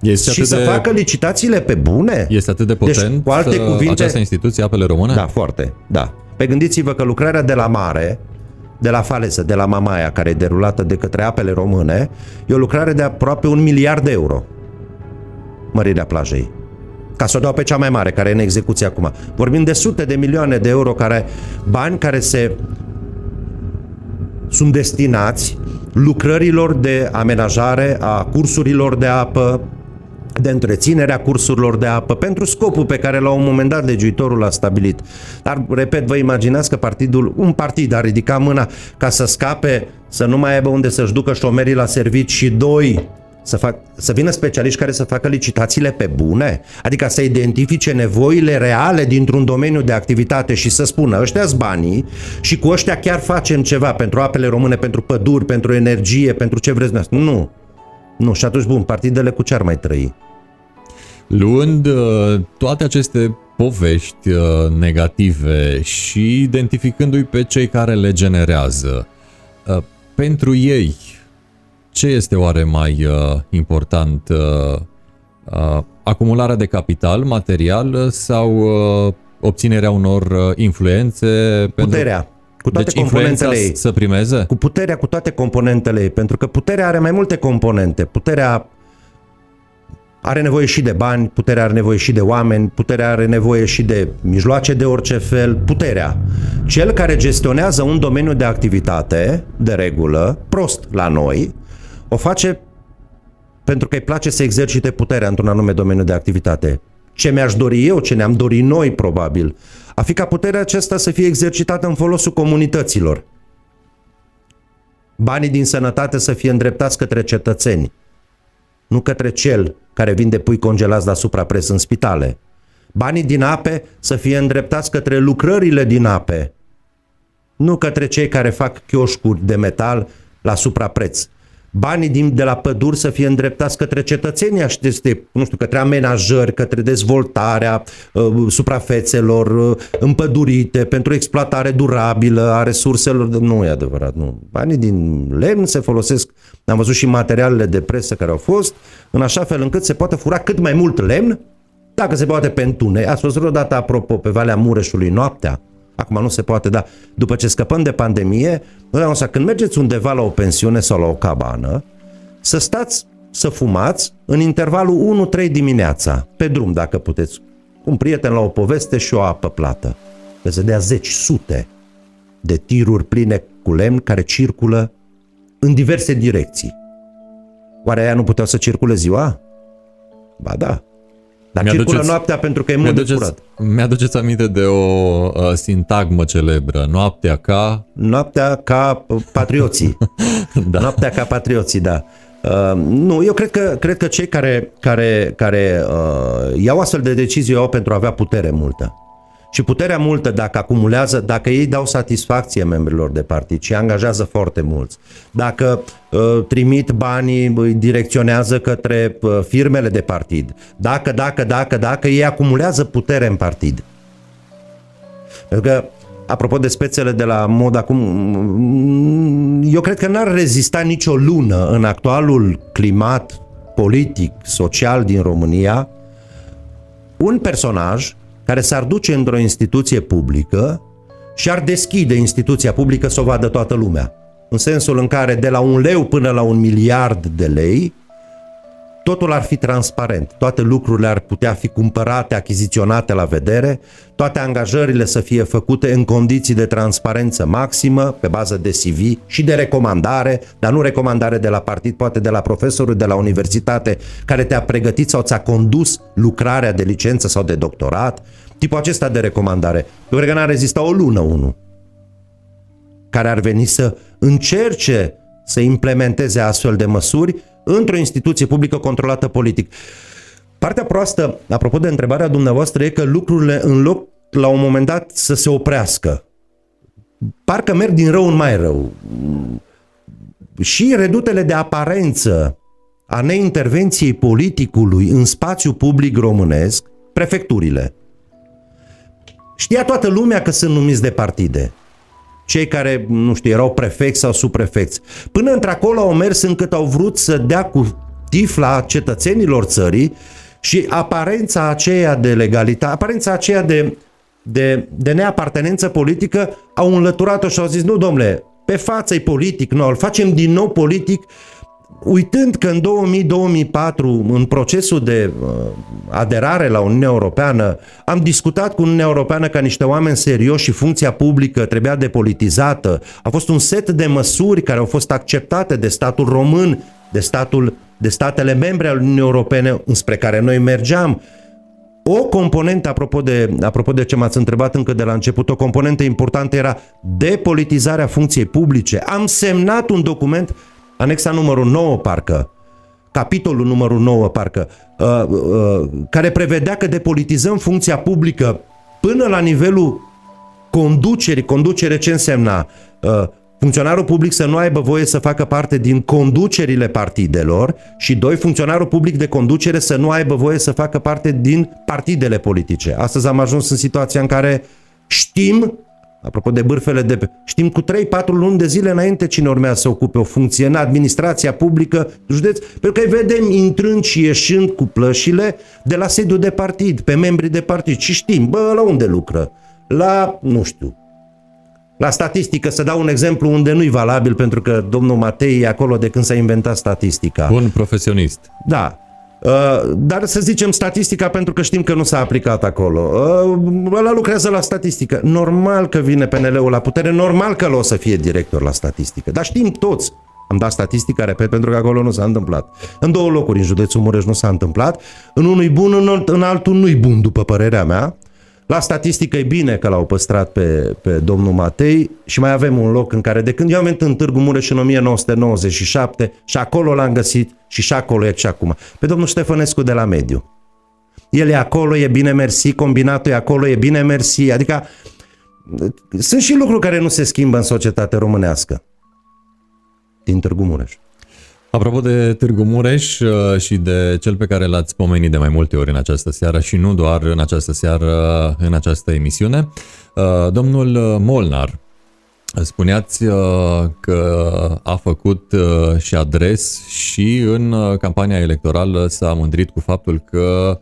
Este și să de... facă licitațiile pe bune. Este atât de potent, deci, cu alte cuvinte, această instituție, Apele Române? Da, foarte. Da. Pe gândiți-vă că lucrarea de la mare, de la falesă, de la Mamaia, care e derulată de către Apele Române, e o lucrare de aproape un miliard de euro. Mărirea plajei. Ca să o dau pe cea mai mare, care e în execuție acum. Vorbim de sute de milioane de euro, care, bani care se sunt destinați lucrărilor de amenajare a cursurilor de apă, de întreținerea cursurilor de apă, pentru scopul pe care la un moment dat legiuitorul l-a stabilit. Dar, repet, vă imaginați că partidul, un partid a ridicat mâna ca să scape, să nu mai aibă unde să-și ducă șomerii la servici, și doi... Să, fac, să vină specialiști care să facă licitațiile pe bune? Adică să identifice nevoile reale dintr-un domeniu de activitate și să spună, ăștia-s banii și cu ăștia chiar facem ceva pentru Apele Române, pentru păduri, pentru energie, pentru ce vreți noastră. Nu. Nu. Și atunci, bun, partidele cu ce ar mai trăi? Luând toate aceste povești negative și identificându-i pe cei care le generează, pentru ei, ce este oare mai uh, important? Uh, uh, acumularea de capital material sau uh, obținerea unor influențe? Puterea. Pentru... Cu toate deci componentele ei. Să primeze? Cu puterea, cu toate componentele ei. Pentru că puterea are mai multe componente. Puterea are nevoie și de bani, puterea are nevoie și de oameni, puterea are nevoie și de mijloace de orice fel. Puterea. Cel care gestionează un domeniu de activitate, de regulă, prost la noi, o face pentru că îi place să exercite puterea într-un anume domeniu de activitate. Ce mi-aș dori eu, ce ne-am dorit noi, probabil, a fi ca puterea aceasta să fie exercitată în folosul comunităților. Banii din sănătate să fie îndreptați către cetățeni, nu către cel care vinde pui congelați la suprapreț în spitale. Banii din ape să fie îndreptați către lucrările din ape, nu către cei care fac chioșcuri de metal la suprapreț. Banii din, de la păduri să fie îndreptați către cetățenii acestei, nu știu, către amenajări, către dezvoltarea uh, suprafețelor uh, împădurite, pentru exploatare durabilă a resurselor. Nu e adevărat, nu. Banii din lemn se folosesc, am văzut și materialele de presă care au fost, în așa fel încât se poate fura cât mai mult lemn, dacă se poate pe întune. Ați văzut odată, apropo, pe Valea Mureșului noaptea? Acum nu se poate, dar după ce scăpăm de pandemie, când mergeți undeva la o pensiune sau la o cabană, să stați să fumați în intervalul unu trei dimineața, pe drum dacă puteți, un prieten la o poveste și o apă plată. Veți vedea zeci, sute de tiruri pline cu lemn care circulă în diverse direcții. Oare aia nu puteau să circule ziua? Ba da. Dar circulă noaptea pentru că e mult de curat. Mi-aduceți aminte de o uh, sintagmă celebră. Noaptea ca... Noaptea ca patrioții. Da. Noaptea ca patrioții, da. Uh, nu, eu cred că, cred că cei care, care, care uh, iau astfel de decizii au pentru a avea putere multă. Și puterea multă, dacă acumulează, dacă ei dau satisfacție membrilor de partid și angajează foarte mulți, dacă uh, trimit banii, îi direcționează către uh, firmele de partid, dacă, dacă, dacă, dacă, ei acumulează putere în partid. Pentru că, apropo de spețele de la mod acum, eu cred că n-ar rezista nicio lună în actualul climat politic, social din România, un personaj care s-ar duce într-o instituție publică și ar deschide instituția publică să o vadă toată lumea. În sensul în care de la un leu până la un miliard de lei, totul ar fi transparent, toate lucrurile ar putea fi cumpărate, achiziționate la vedere, toate angajările să fie făcute în condiții de transparență maximă, pe bază de C V și de recomandare, dar nu recomandare de la partid, poate de la profesorul de la universitate care te-a pregătit sau ți-a condus lucrarea de licență sau de doctorat, tipul acesta de recomandare. Eu cred că n-ar rezista o lună unul care ar veni să încerce să implementeze astfel de măsuri într-o instituție publică controlată politic. Partea proastă, apropo de întrebarea dumneavoastră, e că lucrurile, în loc la un moment dat să se oprească, parcă merg din rău în mai rău. Și redutele de aparență a neintervenției politicului în spațiu public românesc, prefecturile. Știa toată lumea că sunt numiți de partide. Cei care, nu știu, erau prefecți sau subprefecți. Până într-acolo au mers încât au vrut să dea cu tifla cetățenilor țării și aparența aceea de legalitate, aparența aceea de, de, de neapartenență politică au înlăturat-o și au zis, nu domnule, pe față-i politic, nu, îl facem din nou politic, uitând că în două mii - două mii patru, în procesul de uh, aderare la Uniunea Europeană, am discutat cu Uniunea Europeană ca niște oameni serioși și funcția publică trebuia depolitizată. A fost un set de măsuri care au fost acceptate de statul român, de, statul, de statele membre ale Uniunii Europene înspre care noi mergeam. O componentă, apropo de, apropo de ce m-ați întrebat încă de la început, o componentă importantă era depolitizarea funcției publice. Am semnat un document, anexa numărul nouă parcă, capitolul numărul nouă parcă, uh, uh, care prevedea că depolitizăm funcția publică până la nivelul conducerii. Conducere ce însemna? Uh, funcționarul public să nu aibă voie să facă parte din conducerile partidelor și, doi, funcționarul public de conducere să nu aibă voie să facă parte din partidele politice. Astăzi am ajuns în situația în care știm, apropo de bârfele de... știm cu trei patru luni de zile înainte cine urmează să ocupe o funcție în administrația publică, județ, pentru că îi vedem intrând și ieșind cu plășile de la sediul de partid, pe membrii de partid. Și știm, bă, la unde lucră? La, nu știu, la statistică, să dau un exemplu unde nu-i valabil, pentru că domnul Matei e acolo de când s-a inventat statistica. Un profesionist. Da. Uh, dar să zicem statistica, pentru că știm că nu s-a aplicat acolo. Uh, ăla lucrează la statistică. Normal că vine P N L-ul la putere, normal că l-o să fie director la statistică. Dar știm toți. Am dat statistica, repet, pentru că acolo nu s-a întâmplat. În două locuri, în județul Mureș nu s-a întâmplat. În unul bun, în, alt, în altul nu-i bun, după părerea mea. La statistică e bine că l-au păstrat pe, pe domnul Matei și mai avem un loc în care, de când eu am venit în Târgu Mureș în o mie nouă sute nouăzeci și șapte și acolo l-am găsit și și acolo e și acum, pe domnul Ștefănescu de la Mediu. El e acolo, e bine mersi, combinatul e acolo, e bine mersi, adică sunt și lucruri care nu se schimbă în societatea românească din Târgu Mureș. Apropo de Târgu Mureș și de cel pe care l-ați pomenit de mai multe ori în această seară și nu doar în această seară, în această emisiune, domnul Molnar, spuneați că a făcut și adres și în campania electorală s-a mândrit cu faptul că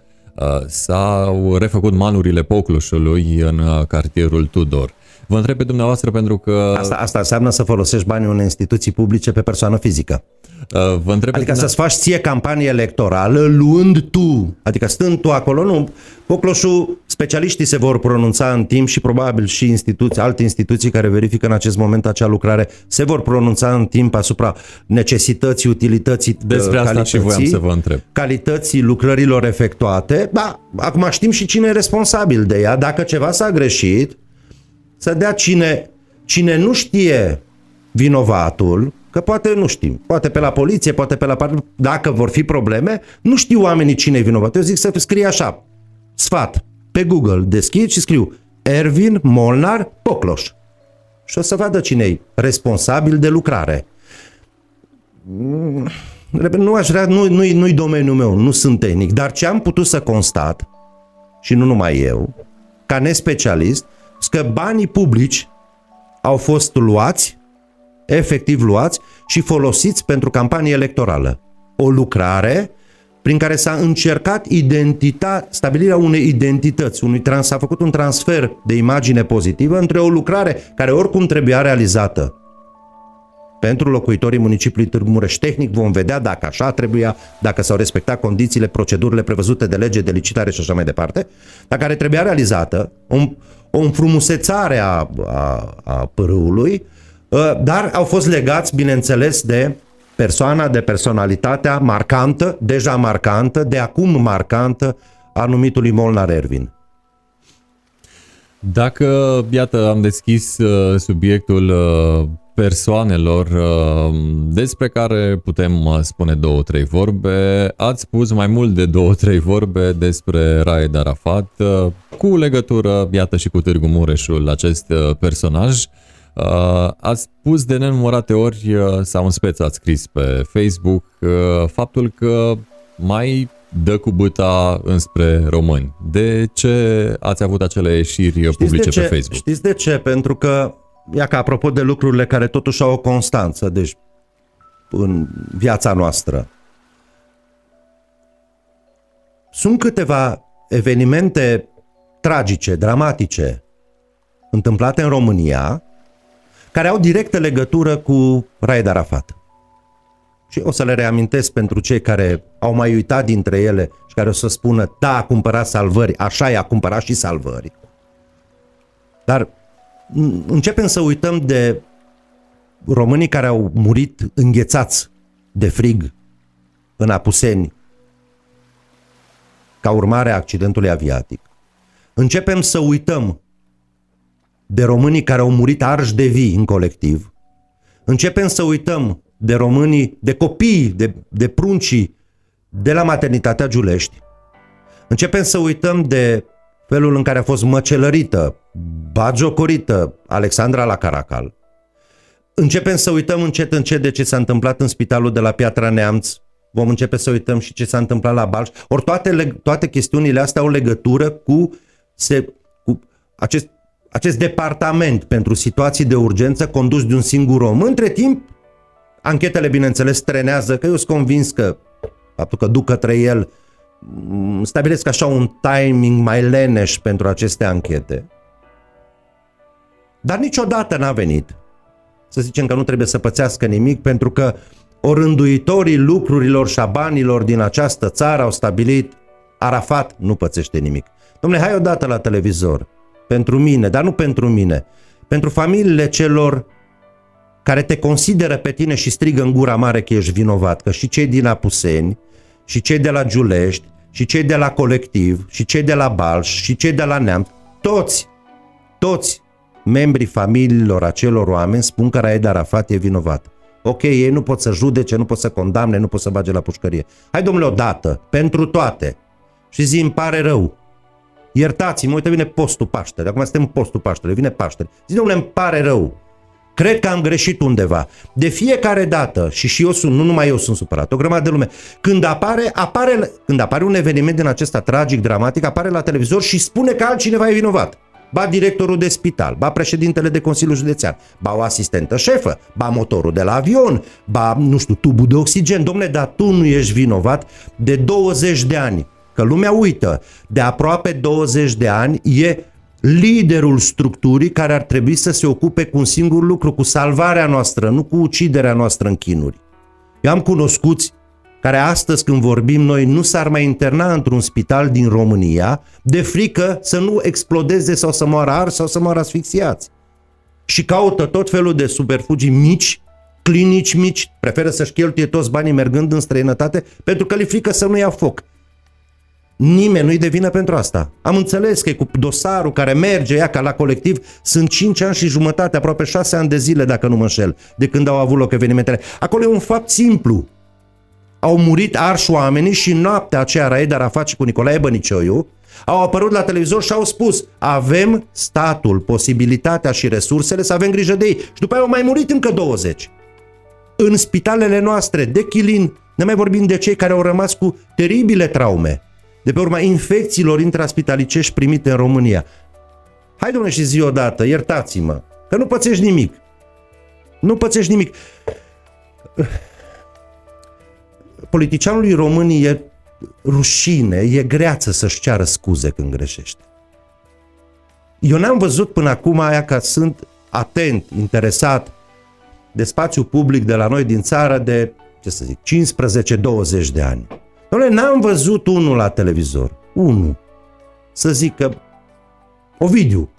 s-au refăcut malurile Pocloșului în cartierul Tudor. Vă întreb pe dumneavoastră pentru că... Asta, asta înseamnă să folosești banii unei instituții publice pe persoană fizică. Uh, vă întreb adică să-ți faci ție campanie electorală luând tu, adică stând tu acolo, nu. Pocloșul, specialiștii se vor pronunța în timp și probabil și instituții, alte instituții care verifică în acest moment acea lucrare se vor pronunța în timp asupra necesității, utilității, despre asta și voiam să vă întreb. Calității lucrărilor efectuate. Da, acum știm și cine e responsabil de ea. Dacă ceva s-a greșit, să dea cine, cine nu știe vinovatul, Că poate nu știm, poate pe la poliție, poate pe la partid, dacă vor fi probleme, nu știu oamenii cine e vinovat. Eu zic să scrie așa, sfat, pe Google deschid și scriu Ervin Molnar Pocloș. Și o să vadă cine e responsabil de lucrare. Nu aș vrea, nu, nu, nu-i domeniul meu, nu sunt tehnic, dar ce am putut să constat, și nu numai eu, ca nespecialist, că banii publici au fost luați, efectiv luați și folosiți pentru campanie electorală. O lucrare prin care s-a încercat identita, stabilirea unei identități, unui trans, s-a făcut un transfer de imagine pozitivă între o lucrare care oricum trebuia realizată pentru locuitorii municipiului Târgu Mureș. Tehnic vom vedea dacă așa trebuia, dacă s-au respectat condițiile, procedurile prevăzute de lege, de licitare și așa mai departe, dar care trebuia realizată, o înfrumusețare a, a, a pârâului, dar au fost legați, bineînțeles, de persoana, de personalitatea marcantă, deja marcantă, de acum marcantă, a numitului Molnar Ervin. Dacă, iată, am deschis subiectul persoanelor despre care putem spune două, trei vorbe, ați spus mai mult de două, trei vorbe despre Raed Arafat, cu legătură, iată, și cu Târgu Mureșul, acest personaj. Uh, ați spus de nenumărate ori, uh, sau în speță ați scris pe Facebook, uh, faptul că mai dă cu bâta înspre români. De ce ați avut acele ieșiri știți publice pe Facebook? Știți de ce? Pentru că, ia că apropo de lucrurile care totuși au o constanță, deci în viața noastră, sunt câteva evenimente tragice, dramatice, întâmplate în România, care au directă legătură cu Raed Arafat. Și o să le reamintesc pentru cei care au mai uitat dintre ele și care o să spună, da, a cumpărat salvări, așa e, a cumpărat și salvări. Dar începem să uităm de românii care au murit înghețați de frig în Apuseni ca urmare a accidentului aviatic. Începem să uităm de românii care au murit arși de vii în Colectiv. Începem să uităm de românii, de copiii, de, de pruncii de la maternitatea Giulești. Începem să uităm de felul în care a fost măcelărită, bagiocorită Alexandra la Caracal. Începem să uităm încet încet de ce s-a întâmplat în spitalul de la Piatra Neamț. Vom începe să uităm și ce s-a întâmplat la Balș. Ori toate, toate chestiunile astea au legătură cu, se, cu acest acest departament pentru situații de urgență condus de un singur om. Între timp, anchetele, bineînțeles, trenează, că eu sunt convins că faptul că duc către el, stabilesc așa un timing mai leneș pentru aceste anchete. Dar niciodată n-a venit. Să zicem că nu trebuie să pățească nimic, pentru că orânduitorii lucrurilor și a banilor din această țară au stabilit Arafat nu pățește nimic. Dom'le, hai odată la televizor. Pentru mine, dar nu pentru mine, pentru familiile celor care te consideră pe tine și strigă în gura mare că ești vinovat, că și cei din Apuseni, și cei de la Giulești, și cei de la Colectiv, și cei de la Balș, și cei de la Neamț, toți, toți membrii familiilor acelor oameni spun că Raed Arafat e vinovat. Ok, ei nu pot să judece, nu pot să condamne, nu pot să bage la pușcărie. Hai, domnule, odată, pentru toate. Și zi, îmi pare rău. Iertați-mă, uite, vine postul Paștele. Acum suntem în postul Paștele, vine Paștele. Zic, domnule, îmi pare rău. Cred că am greșit undeva. De fiecare dată, și și eu sunt, nu numai eu sunt supărat, o grămadă de lume, când apare, apare, când apare un eveniment din acesta tragic, dramatic, apare la televizor și spune că altcineva e vinovat. Ba directorul de spital, ba președintele de Consiliul Județean, ba o asistentă șefă, ba motorul de la avion, ba, nu știu, tubul de oxigen. Domnule, dar tu nu ești vinovat de douăzeci de ani. Că lumea uită, de aproape douăzeci de ani e liderul structurii care ar trebui să se ocupe cu un singur lucru, cu salvarea noastră, nu cu uciderea noastră în chinuri. Eu am cunoscuți care astăzi când vorbim noi nu s-ar mai interna într-un spital din România de frică să nu explodeze sau să moară arși sau să moară asfixiați. Și caută tot felul de superfugii mici, clinici mici, preferă să-și cheltuie toți banii mergând în străinătate pentru că le frică să nu ia foc. Nimeni nu-i de vină pentru asta. Am înțeles că e cu dosarul care merge, ea ca la Colectiv, sunt cinci ani și jumătate, aproape șase ani de zile, dacă nu mă înșel, de când au avut loc evenimentele. Acolo e un fapt simplu. Au murit arși oamenii și noaptea aceea Raed Arafat și cu Nicolae Bănicioiu au apărut la televizor și au spus: avem statul, posibilitatea și resursele să avem grijă de ei. Și după aia au mai murit încă douăzeci. În spitalele noastre de Chilin, ne mai vorbim de cei care au rămas cu teribile traume de pe urma infecțiilor intraspitalicești primite în România. Hai, dom'le, și zi odată, iertați-mă, că nu pățești nimic. Nu pățești nimic. Politicianului român e rușine, e greață să-și ceară scuze când greșește. Eu n-am văzut până acum aia că sunt atent, interesat de spațiu public de la noi din țară de, ce să zic, cincisprezece douăzeci de ani. Dom'le, n-am văzut unul la televizor, unul, să zică: Ovidiu,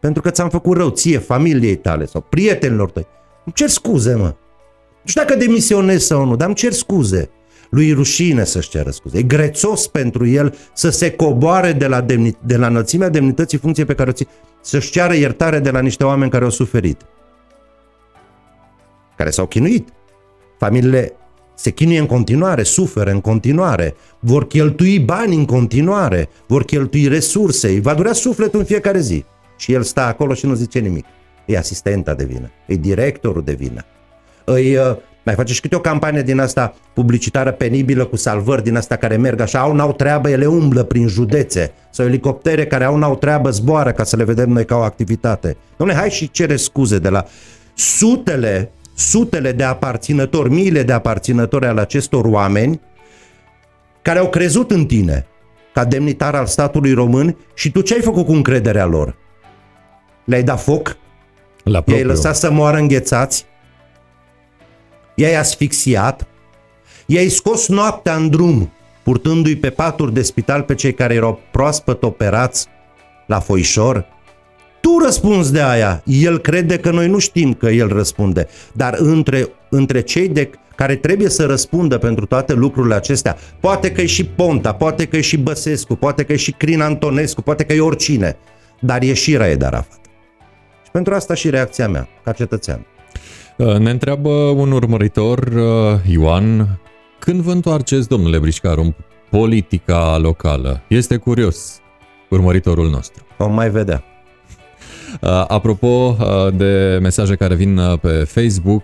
pentru că ți-am făcut rău ție, familiei tale sau prietenilor tăi, îmi cer scuze, mă. Nu știu dacă demisionez sau nu, dar îmi cer scuze. Lui rușine să-și ceară scuze. E grețos pentru el să se coboare de la, de la înălțimea demnității funcției pe care o ții, să-și ceară iertare de la niște oameni care au suferit, care s-au chinuit. Familiile se chinuie în continuare, suferă în continuare, vor cheltui bani în continuare, vor cheltui resurse, îi va durea sufletul în fiecare zi. Și el stă acolo și nu zice nimic. E asistenta de vină, e directorul de vină. Îi, uh, mai face și câte o campanie din asta publicitară penibilă cu salvări din asta care merg așa, au n-au treabă, ele umblă prin județe, sau elicoptere care au n-au treabă zboară ca să le vedem noi ca o activitate. Dom'le, hai și cere scuze de la sutele sutele de aparținători, miile de aparținători ale acestor oameni care au crezut în tine ca demnitar al statului român. Și tu ce ai făcut cu încrederea lor? Le-ai dat foc? La propriu. I-ai lăsat să moară înghețați? I-ai asfixiat? I-ai scos noaptea în drum, purtându-i pe paturi de spital pe cei care erau proaspăt operați la foișor? Tu răspunzi de aia. El crede că noi nu știm că el răspunde. Dar între, între cei de, care trebuie să răspundă pentru toate lucrurile acestea, poate că e și Ponta, poate că e și Băsescu, poate că e și Crin Antonescu, poate că e oricine, dar e și Raed Arafat. Și pentru asta și reacția mea, ca cetățean. Ne întreabă un urmăritor, Ioan: când vă întoarceți, domnule Brișcaru, în politica locală? Este curios urmăritorul nostru. Vom mai vedea. Apropo de mesaje care vin pe Facebook,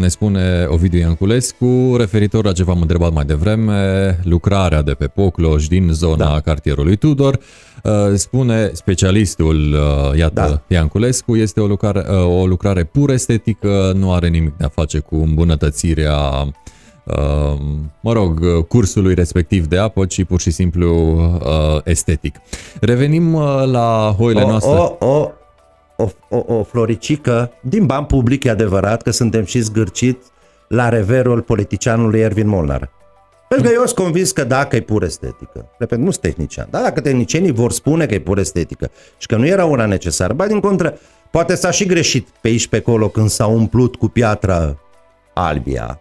ne spune Ovidiu Ianculescu, referitor la ce v-am întrebat mai devreme, lucrarea de pe Pocloș din zona da. cartierului Tudor, spune specialistul, iată, da. Ianculescu, este o lucrare, o lucrare pur estetică, nu are nimic de a face cu îmbunătățirea, mă rog, cursului respectiv de apă, ci pur și simplu estetic. Revenim la hoile o, noastre. O, o. O, o, o floricică din bani public, e adevărat că suntem și zgârciți la reverul politicianului Ervin Molnar. Pentru că eu sunt convins că dacă e pur estetică, repet, nu sunt tehnician, dar dacă tehnicienii vor spune că e pur estetică și că nu era una necesară, ba din contră, poate s-a și greșit pe aici pe acolo când s-a umplut cu piatra albia.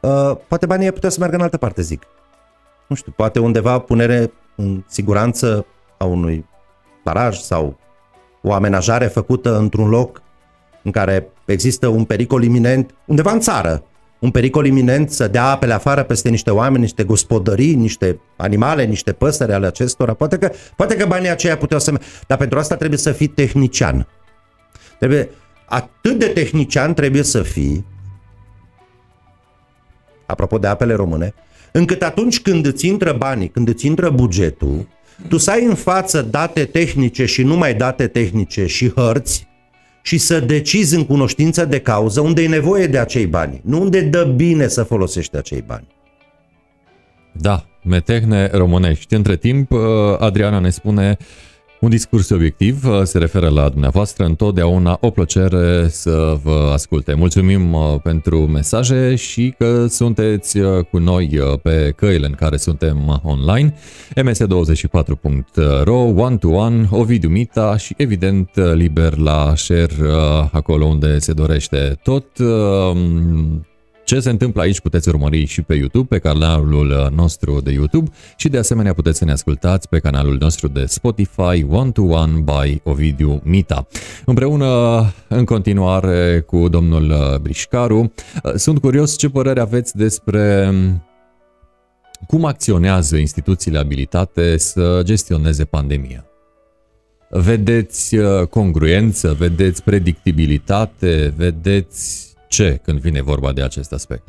Uh, poate banii ei putea să meargă în altă parte, zic. Nu știu, poate undeva punere în siguranță a unui paraj sau o amenajare făcută într-un loc în care există un pericol iminent, undeva în țară, un pericol iminent să dea apele afară peste niște oameni, niște gospodării, niște animale, niște păsări ale acestora. Poate că, poate că banii aceia puteau să... Dar pentru asta trebuie să fii tehnician. Trebuie... Atât de tehnician trebuie să fii, apropo de apele române, încât atunci când îți intră banii, când îți intră bugetul, tu să ai în față date tehnice și numai date tehnice și hărți și să decizi în cunoștință de cauză unde e nevoie de acei bani, nu unde dă bine să folosești acei bani. Da, metehne românești. Între timp, Adriana ne spune: un discurs obiectiv, se referă la dumneavoastră, întotdeauna o plăcere să vă asculte. Mulțumim pentru mesaje și că sunteți cu noi pe căile în care suntem online. M S douăzeci și patru punct ro, One to One, Ovidiu Mita și evident liber la share acolo unde se dorește. Tot Ce se întâmplă aici puteți urmări și pe YouTube, pe canalul nostru de YouTube și de asemenea puteți să ne ascultați pe canalul nostru de Spotify, One to One by Ovidiu Mita. Împreună în continuare cu domnul Brișcaru, sunt curios ce părere aveți despre cum acționează instituțiile abilitate să gestioneze pandemia. Vedeți congruență, vedeți predictibilitate, vedeți ce când vine vorba de acest aspect?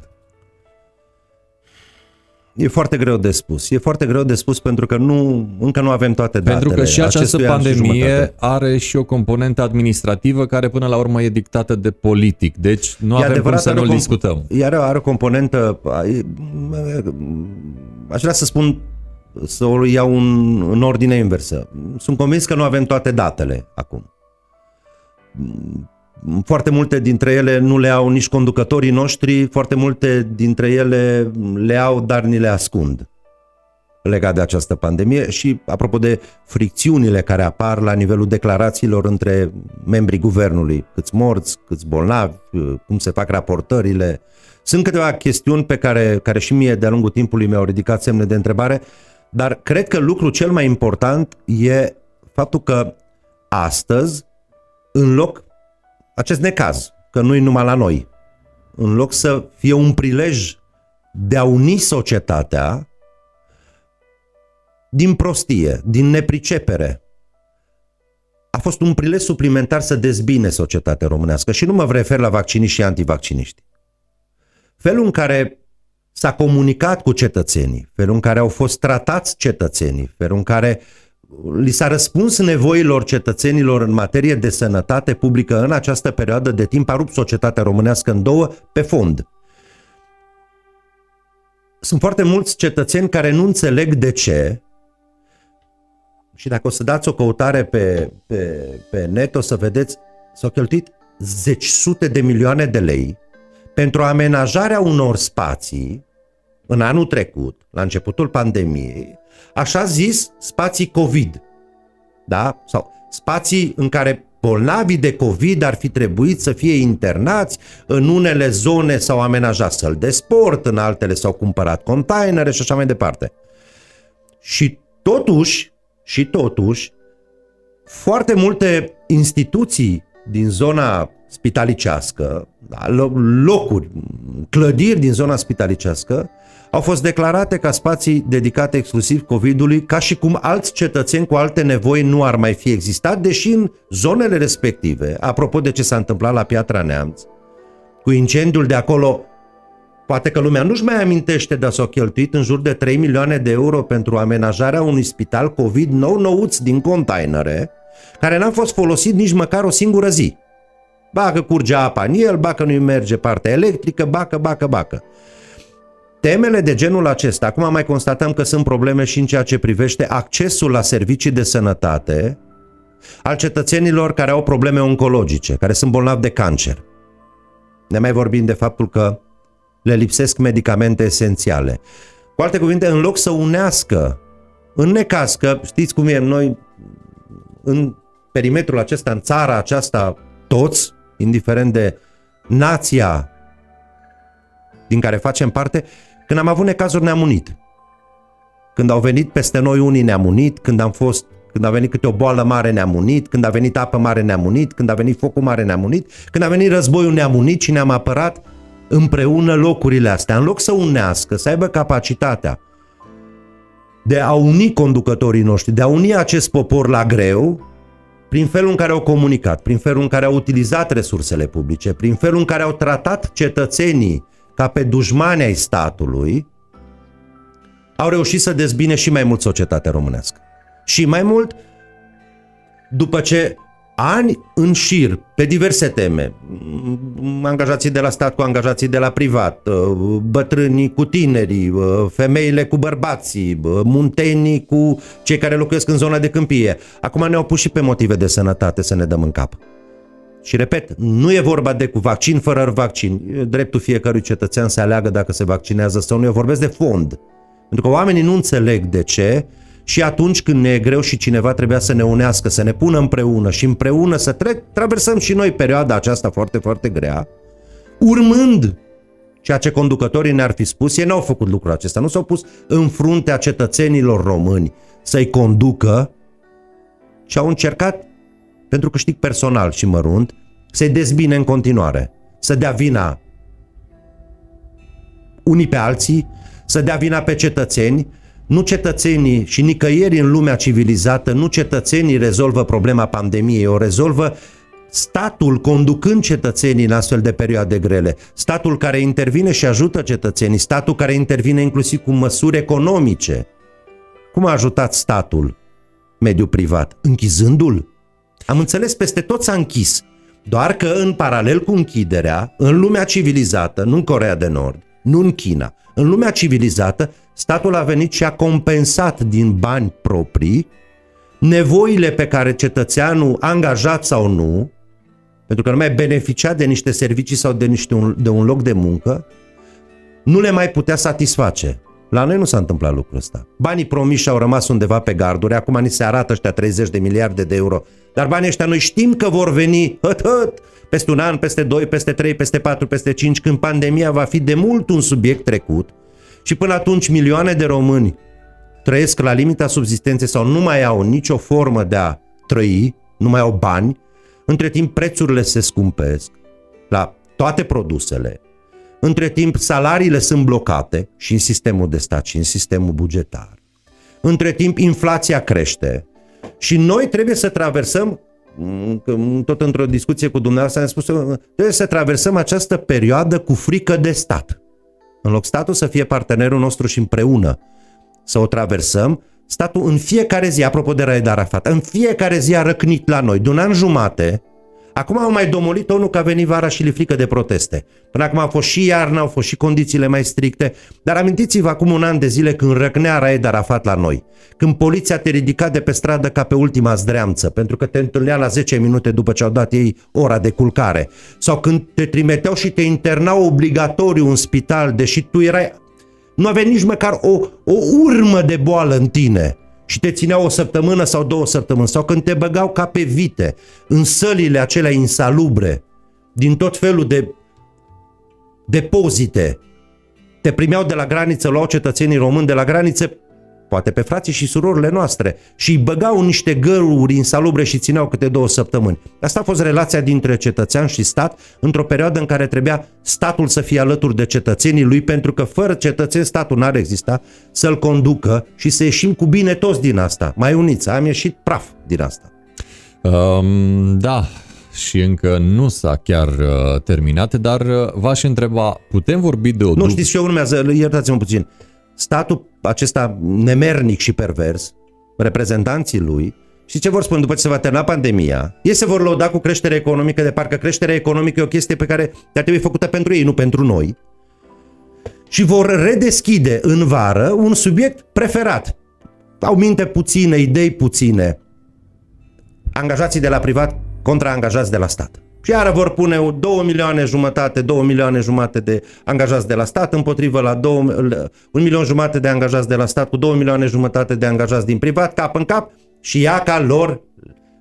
E foarte greu de spus. E foarte greu de spus pentru că nu, încă nu avem toate datele. Pentru că și această pandemie are și o componentă administrativă care până la urmă e dictată de politic. Deci nu avem cum să nu discutăm. Iar are o componentă, aș vrea să spun, să o iau în, în ordine inversă. Sunt convins că nu avem toate datele acum. Foarte multe dintre ele nu le au nici conducătorii noștri, foarte multe dintre ele le au, dar ni le ascund legat de această pandemie și apropo de fricțiunile care apar la nivelul declarațiilor între membrii guvernului, câți morți, câți bolnavi, cum se fac raportările. Sunt câteva chestiuni pe care, care și mie de-a lungul timpului mi-au ridicat semne de întrebare, dar cred că lucrul cel mai important e faptul că astăzi, în loc acest necaz, că nu e numai la noi, în loc să fie un prilej de a uni societatea din prostie, din nepricepere, a fost un prilej suplimentar să dezbine societatea românească. Și nu mă refer la vacciniști și antivacciniști. Felul în care s-a comunicat cu cetățenii, felul în care au fost tratați cetățenii, felul în care li s-a răspuns nevoilor cetățenilor în materie de sănătate publică în această perioadă de timp a rupt societatea românească în două pe fond. Sunt foarte mulți cetățeni care nu înțeleg de ce și dacă o să dați o căutare pe, pe, pe net o să vedeți, s-au cheltuit zeci sute de milioane de lei pentru amenajarea unor spații în anul trecut, la începutul pandemiei, așa zis spații COVID, da? Sau spații în care bolnavii de COVID ar fi trebuit să fie internați, în unele zone s-au amenajat săli de sport, în altele s-au cumpărat containere și așa mai departe. Și totuși, și totuși, foarte multe instituții din zona spitalicească, da, locuri, clădiri din zona spitalicească, au fost declarate ca spații dedicate exclusiv COVID-ului, ca și cum alți cetățeni cu alte nevoi nu ar mai fi existat, deși în zonele respective, apropo de ce s-a întâmplat la Piatra Neamț, cu incendiul de acolo, poate că lumea nu-și mai amintește, dar s-au cheltuit în jur de trei milioane de euro pentru amenajarea unui spital COVID nou-nouț din containere, care n-a fost folosit nici măcar o singură zi. Ba că curge apa în el, ba că nu-i merge partea electrică, ba că, ba că, ba că. Temele de genul acesta, acum mai constatăm că sunt probleme și în ceea ce privește accesul la servicii de sănătate al cetățenilor care au probleme oncologice, care sunt bolnavi de cancer. Ne mai vorbim de faptul că le lipsesc medicamente esențiale. Cu alte cuvinte, în loc să unească, în necaz că, știți cum e, noi în perimetrul acesta, în țara aceasta, toți, indiferent de nația din care facem parte, când am avut necazuri ne-am unit. Când au venit peste noi unii ne-am unit, când am fost, când a venit câte o boală mare ne-am unit, când a venit apă mare ne-am unit, când a venit focul mare ne-am unit, când a venit războiul ne-am unit și ne-am apărat împreună locurile astea. În loc să unească, să aibă capacitatea de a uni conducătorii noștri, de a uni acest popor la greu, prin felul în care au comunicat, prin felul în care au utilizat resursele publice, prin felul în care au tratat cetățenii ca pe dușmani ai statului, au reușit să dezbine și mai mult societatea românească. Și mai mult, după ce ani în șir, pe diverse teme, angajații de la stat cu angajații de la privat, bătrânii cu tinerii, femeile cu bărbații, muntenii cu cei care locuiesc în zona de câmpie, acum ne-au pus și pe motive de sănătate să ne dăm în cap. Și repet, nu e vorba de cu vaccin fără vaccin. E dreptul fiecărui cetățean să aleagă dacă se vaccinează sau nu. Eu vorbesc de fond. Pentru că oamenii nu înțeleg de ce și atunci când ne e greu și cineva trebuia să ne unească, să ne pună împreună și împreună să tre- traversăm și noi perioada aceasta foarte, foarte grea, urmând Ceea ce conducătorii ne-ar fi spus, ei n-au făcut lucrul acesta, nu s-au pus în fruntea cetățenilor români să-i conducă și au încercat, pentru câștig personal și mărunt, să-i dezbine în continuare, să dea vina unii pe alții, să dea vina pe cetățeni. Nu cetățenii și nicăieri în lumea civilizată, nu cetățenii rezolvă problema pandemiei, o rezolvă statul conducând cetățenii în astfel de perioade grele, statul care intervine și ajută cetățenii, statul care intervine inclusiv cu măsuri economice. Cum a ajutat statul mediul privat? Închizându-l? Am înțeles, peste tot s-a închis, doar că în paralel cu închiderea, în lumea civilizată, nu în Coreea de Nord, nu în China, în lumea civilizată, statul a venit și a compensat din bani proprii nevoile pe care cetățeanul, angajat sau nu, pentru că nu mai beneficia de niște servicii sau de, niște un, de un loc de muncă, nu le mai putea satisface. La noi nu s-a întâmplat lucrul ăsta. Banii promiși au rămas undeva pe garduri, acum ni se arată ăștia treizeci de miliarde de euro, dar banii ăștia noi știm că vor veni hăt, hăt, peste un an, peste doi, peste trei, peste patru, peste cinci, când pandemia va fi de mult un subiect trecut și până atunci milioane de români trăiesc la limita subzistenței sau nu mai au nicio formă de a trăi, nu mai au bani. Între timp prețurile se scumpesc la toate produsele. Între timp salariile sunt blocate și în sistemul de stat și în sistemul bugetar. Între timp inflația crește și noi trebuie să traversăm, tot într-o discuție cu dumneavoastră am spus, trebuie să traversăm această perioadă cu frică de stat. În loc statul să fie partenerul nostru și împreună să o traversăm, statul în fiecare zi, apropo de Raed Arafat, în fiecare zi a răcnit la noi, de un an jumate. Acum au mai domolit unul că a venit vara și le frică de proteste. Până acum au fost și iarna, au fost și condițiile mai stricte. Dar amintiți-vă acum un an de zile când răcnea Raed Arafat la noi. Când poliția te ridica de pe stradă ca pe ultima zdreamță, pentru că te întâlnea la zece minute după ce au dat ei ora de culcare. Sau când te trimiteau și te internau obligatoriu în spital, deși tu erai... Nu aveai nici măcar o, o urmă de boală în tine. Și te țineau o săptămână sau două săptămâni, sau când te băgau ca pe vite în sălile acelea insalubre, din tot felul de depozite. Te primeau de la graniță, luau cetățenii români de la graniță, poate pe frații și surorile noastre, și îi băgau în niște găruri insalubre și țineau câte două săptămâni. Asta a fost relația dintre cetățean și stat într-o perioadă în care trebuia statul să fie alături de cetățenii lui, pentru că fără cetățeni statul n-ar exista, să-l conducă și să ieșim cu bine toți din asta. Mai uniți, am ieșit praf din asta. Um, da, și încă nu s-a chiar uh, terminat, dar uh, v-aș întreba, putem vorbi de o... Nu, știți ce urmează, iertați-mă puțin. Statul acesta nemernic și pervers, reprezentanții lui, și ce vor spune după ce se va termina pandemia? Ei se vor lăuda cu creșterea economică, de parcă creșterea economică e o chestie pe care ar trebui făcută pentru ei, nu pentru noi. Și vor redeschide în vară un subiect preferat. Au minte puține, idei puține. Angajații de la privat contra angajați de la stat. Și iară vor pune două milioane jumătate, două milioane jumate de angajați de la stat împotrivă la un milion jumate de angajați de la stat cu două milioane jumătate de angajați din privat, cap în cap, și ia ca lor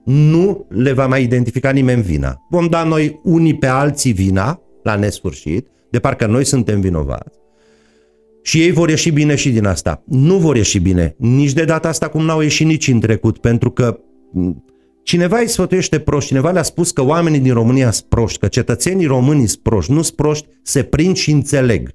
nu le va mai identifica nimeni vina. Vom da noi unii pe alții vina la nesfârșit, de parcă noi suntem vinovați. Și ei vor ieși bine și din asta. Nu vor ieși bine nici de data asta, cum n-au ieșit nici în trecut, pentru că cineva îi sfătuiește proști, cineva le-a spus că oamenii din România sunt proști, că cetățenii români sunt proști, nu sunt proști, se prind și înțeleg.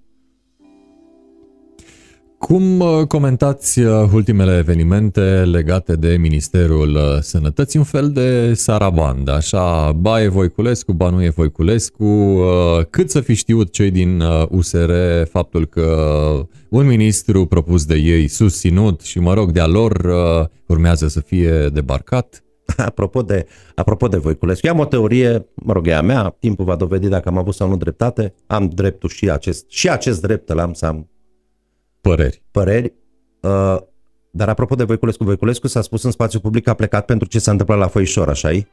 Cum comentați ultimele evenimente legate de Ministerul Sănătății? Un fel de saraband, așa, ba e Voiculescu, ba nu e Voiculescu, cât să fi știut cei din U S R faptul că un ministru propus de ei, susținut și, mă rog, de-a lor, urmează să fie debarcat? Apropo de, apropo de Voiculescu, eu am o teorie, mă rog, ea mea, timpul va dovedi dacă am avut sau nu dreptate, am dreptul și acest, și acest drept l-am să am păreri. păreri. Uh, dar apropo de Voiculescu, Voiculescu s-a spus în spațiu public că a plecat pentru ce s-a întâmplat la Foișor, așa-i?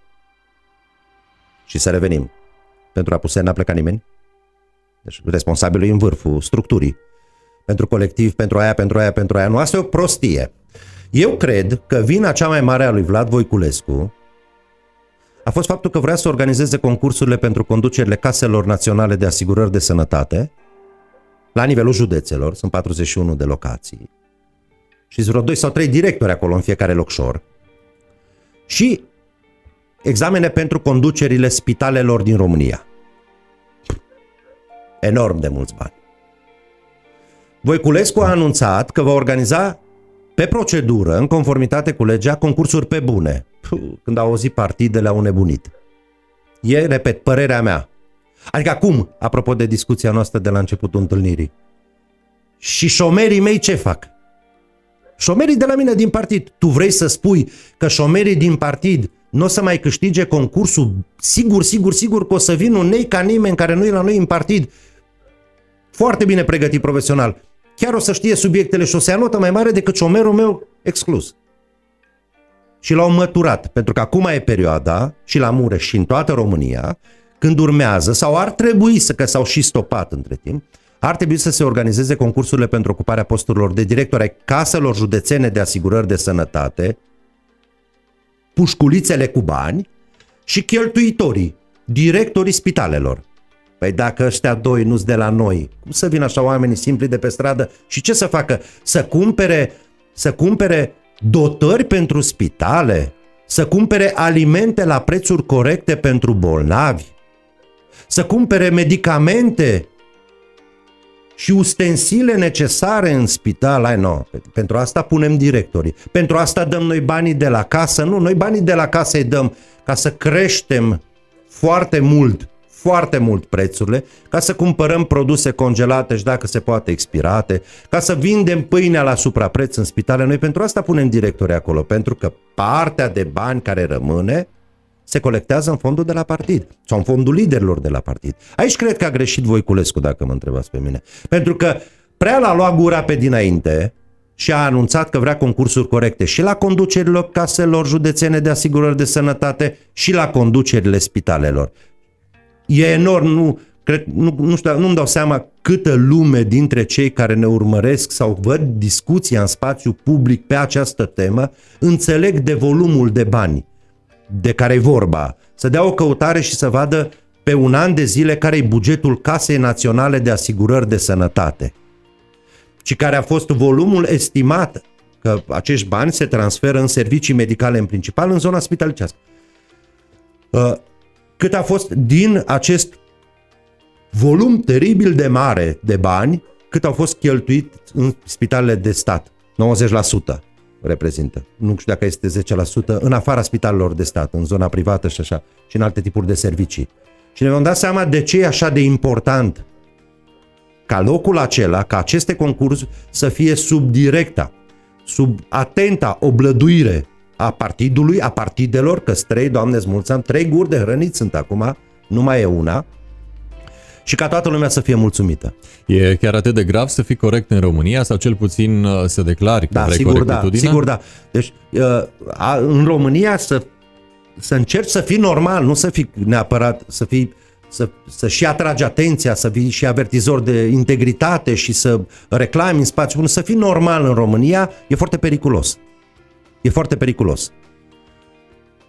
Și să revenim. Pentru apuse n-a plecat nimeni? Deci responsabilul e în vârful structurii. Pentru Colectiv, pentru aia, pentru aia, pentru aia. Nu, asta e o prostie. Eu cred că vina cea mai mare a lui Vlad Voiculescu a fost faptul că vrea să organizeze concursurile pentru conducerile caselor naționale de asigurări de sănătate la nivelul județelor, sunt patruzeci și unu de locații și sunt vreo doi sau trei directori acolo în fiecare locșor, și examene pentru conducerile spitalelor din România. Enorm de mulți bani. Voiculescu a anunțat că va organiza pe procedură, în conformitate cu legea, concursuri pe bune. Când au auzit partidele, au nebunit. E, repet, părerea mea. Adică acum, apropo de discuția noastră de la începutul întâlnirii. Și șomerii mei ce fac? Șomerii de la mine din partid. Tu vrei să spui că șomerii din partid nu o să mai câștige concursul? Sigur, sigur, sigur că o să vină un nei ca nimeni care nu e la noi în partid. Foarte bine pregătit profesional. Chiar o să știe subiectele și o să ia notă mai mare decât șomerul meu exclus. Și l-au măturat, pentru că acum e perioada, și la Mureș și în toată România, când urmează, sau ar trebui să, că s-au și stopat între timp, ar trebui să se organizeze concursurile pentru ocuparea posturilor de director ai caselor județene de asigurări de sănătate, pușculițele cu bani și cheltuitorii, directorii spitalelor. Păi dacă ăștia doi nu-s de la noi, cum să vină așa oamenii simpli de pe stradă și ce să facă? Să cumpere, să cumpere dotări pentru spitale? Să cumpere alimente la prețuri corecte pentru bolnavi? Să cumpere medicamente și ustensile necesare în spital? Ai, no. Pentru asta punem directorii. Pentru asta dăm noi banii de la casă? Nu, noi banii de la casă îi dăm ca să creștem foarte mult, foarte mult prețurile, ca să cumpărăm produse congelate și dacă se poate expirate, ca să vindem pâinea la suprapreț în spitale. Noi pentru asta punem directorii acolo, pentru că partea de bani care rămâne se colectează în fondul de la partid sau în fondul liderilor de la partid. Aici cred că a greșit Voiculescu, dacă mă întrebați pe mine, pentru că prea l-a luat gura pe dinainte și a anunțat că vrea concursuri corecte și la conducerile caselor județene de asigurări de sănătate și la conducerile spitalelor. E enorm, nu, cred, nu, nu știu, nu-mi dau seama câtă lume dintre cei care ne urmăresc sau văd discuția în spațiu public pe această temă înțeleg de volumul de bani de care e vorba. Să dea o căutare și să vadă pe un an de zile care e bugetul Casei Naționale de Asigurări de Sănătate și care a fost volumul estimat, că acești bani se transferă în servicii medicale în principal în zona spitalicească. Uh, Cât a fost din acest volum teribil de mare de bani, cât au fost cheltuit în spitalele de stat. nouăzeci la sută reprezintă. Nu știu dacă este zece la sută în afara spitalelor de stat, în zona privată și așa, și în alte tipuri de servicii. Și ne vom da seama de ce e așa de important ca locul acela, ca aceste concursuri să fie sub directa, sub atenta oblăduire a partidului, a partidelor, că trei, doamne smulțam, trei guri de hrăniți sunt acum, nu mai e una, și ca toată lumea să fie mulțumită. E chiar atât de grav să fii corect în România, sau cel puțin să declari că da, vrei sigur, da, sigur, da. Deci, în România să, să încerci să fii normal, nu să fii neapărat, să fii Să, să și atragi atenția, să fii și avertizor de integritate și să reclami în spațiu bun, să fii normal în România, e foarte periculos. E foarte periculos.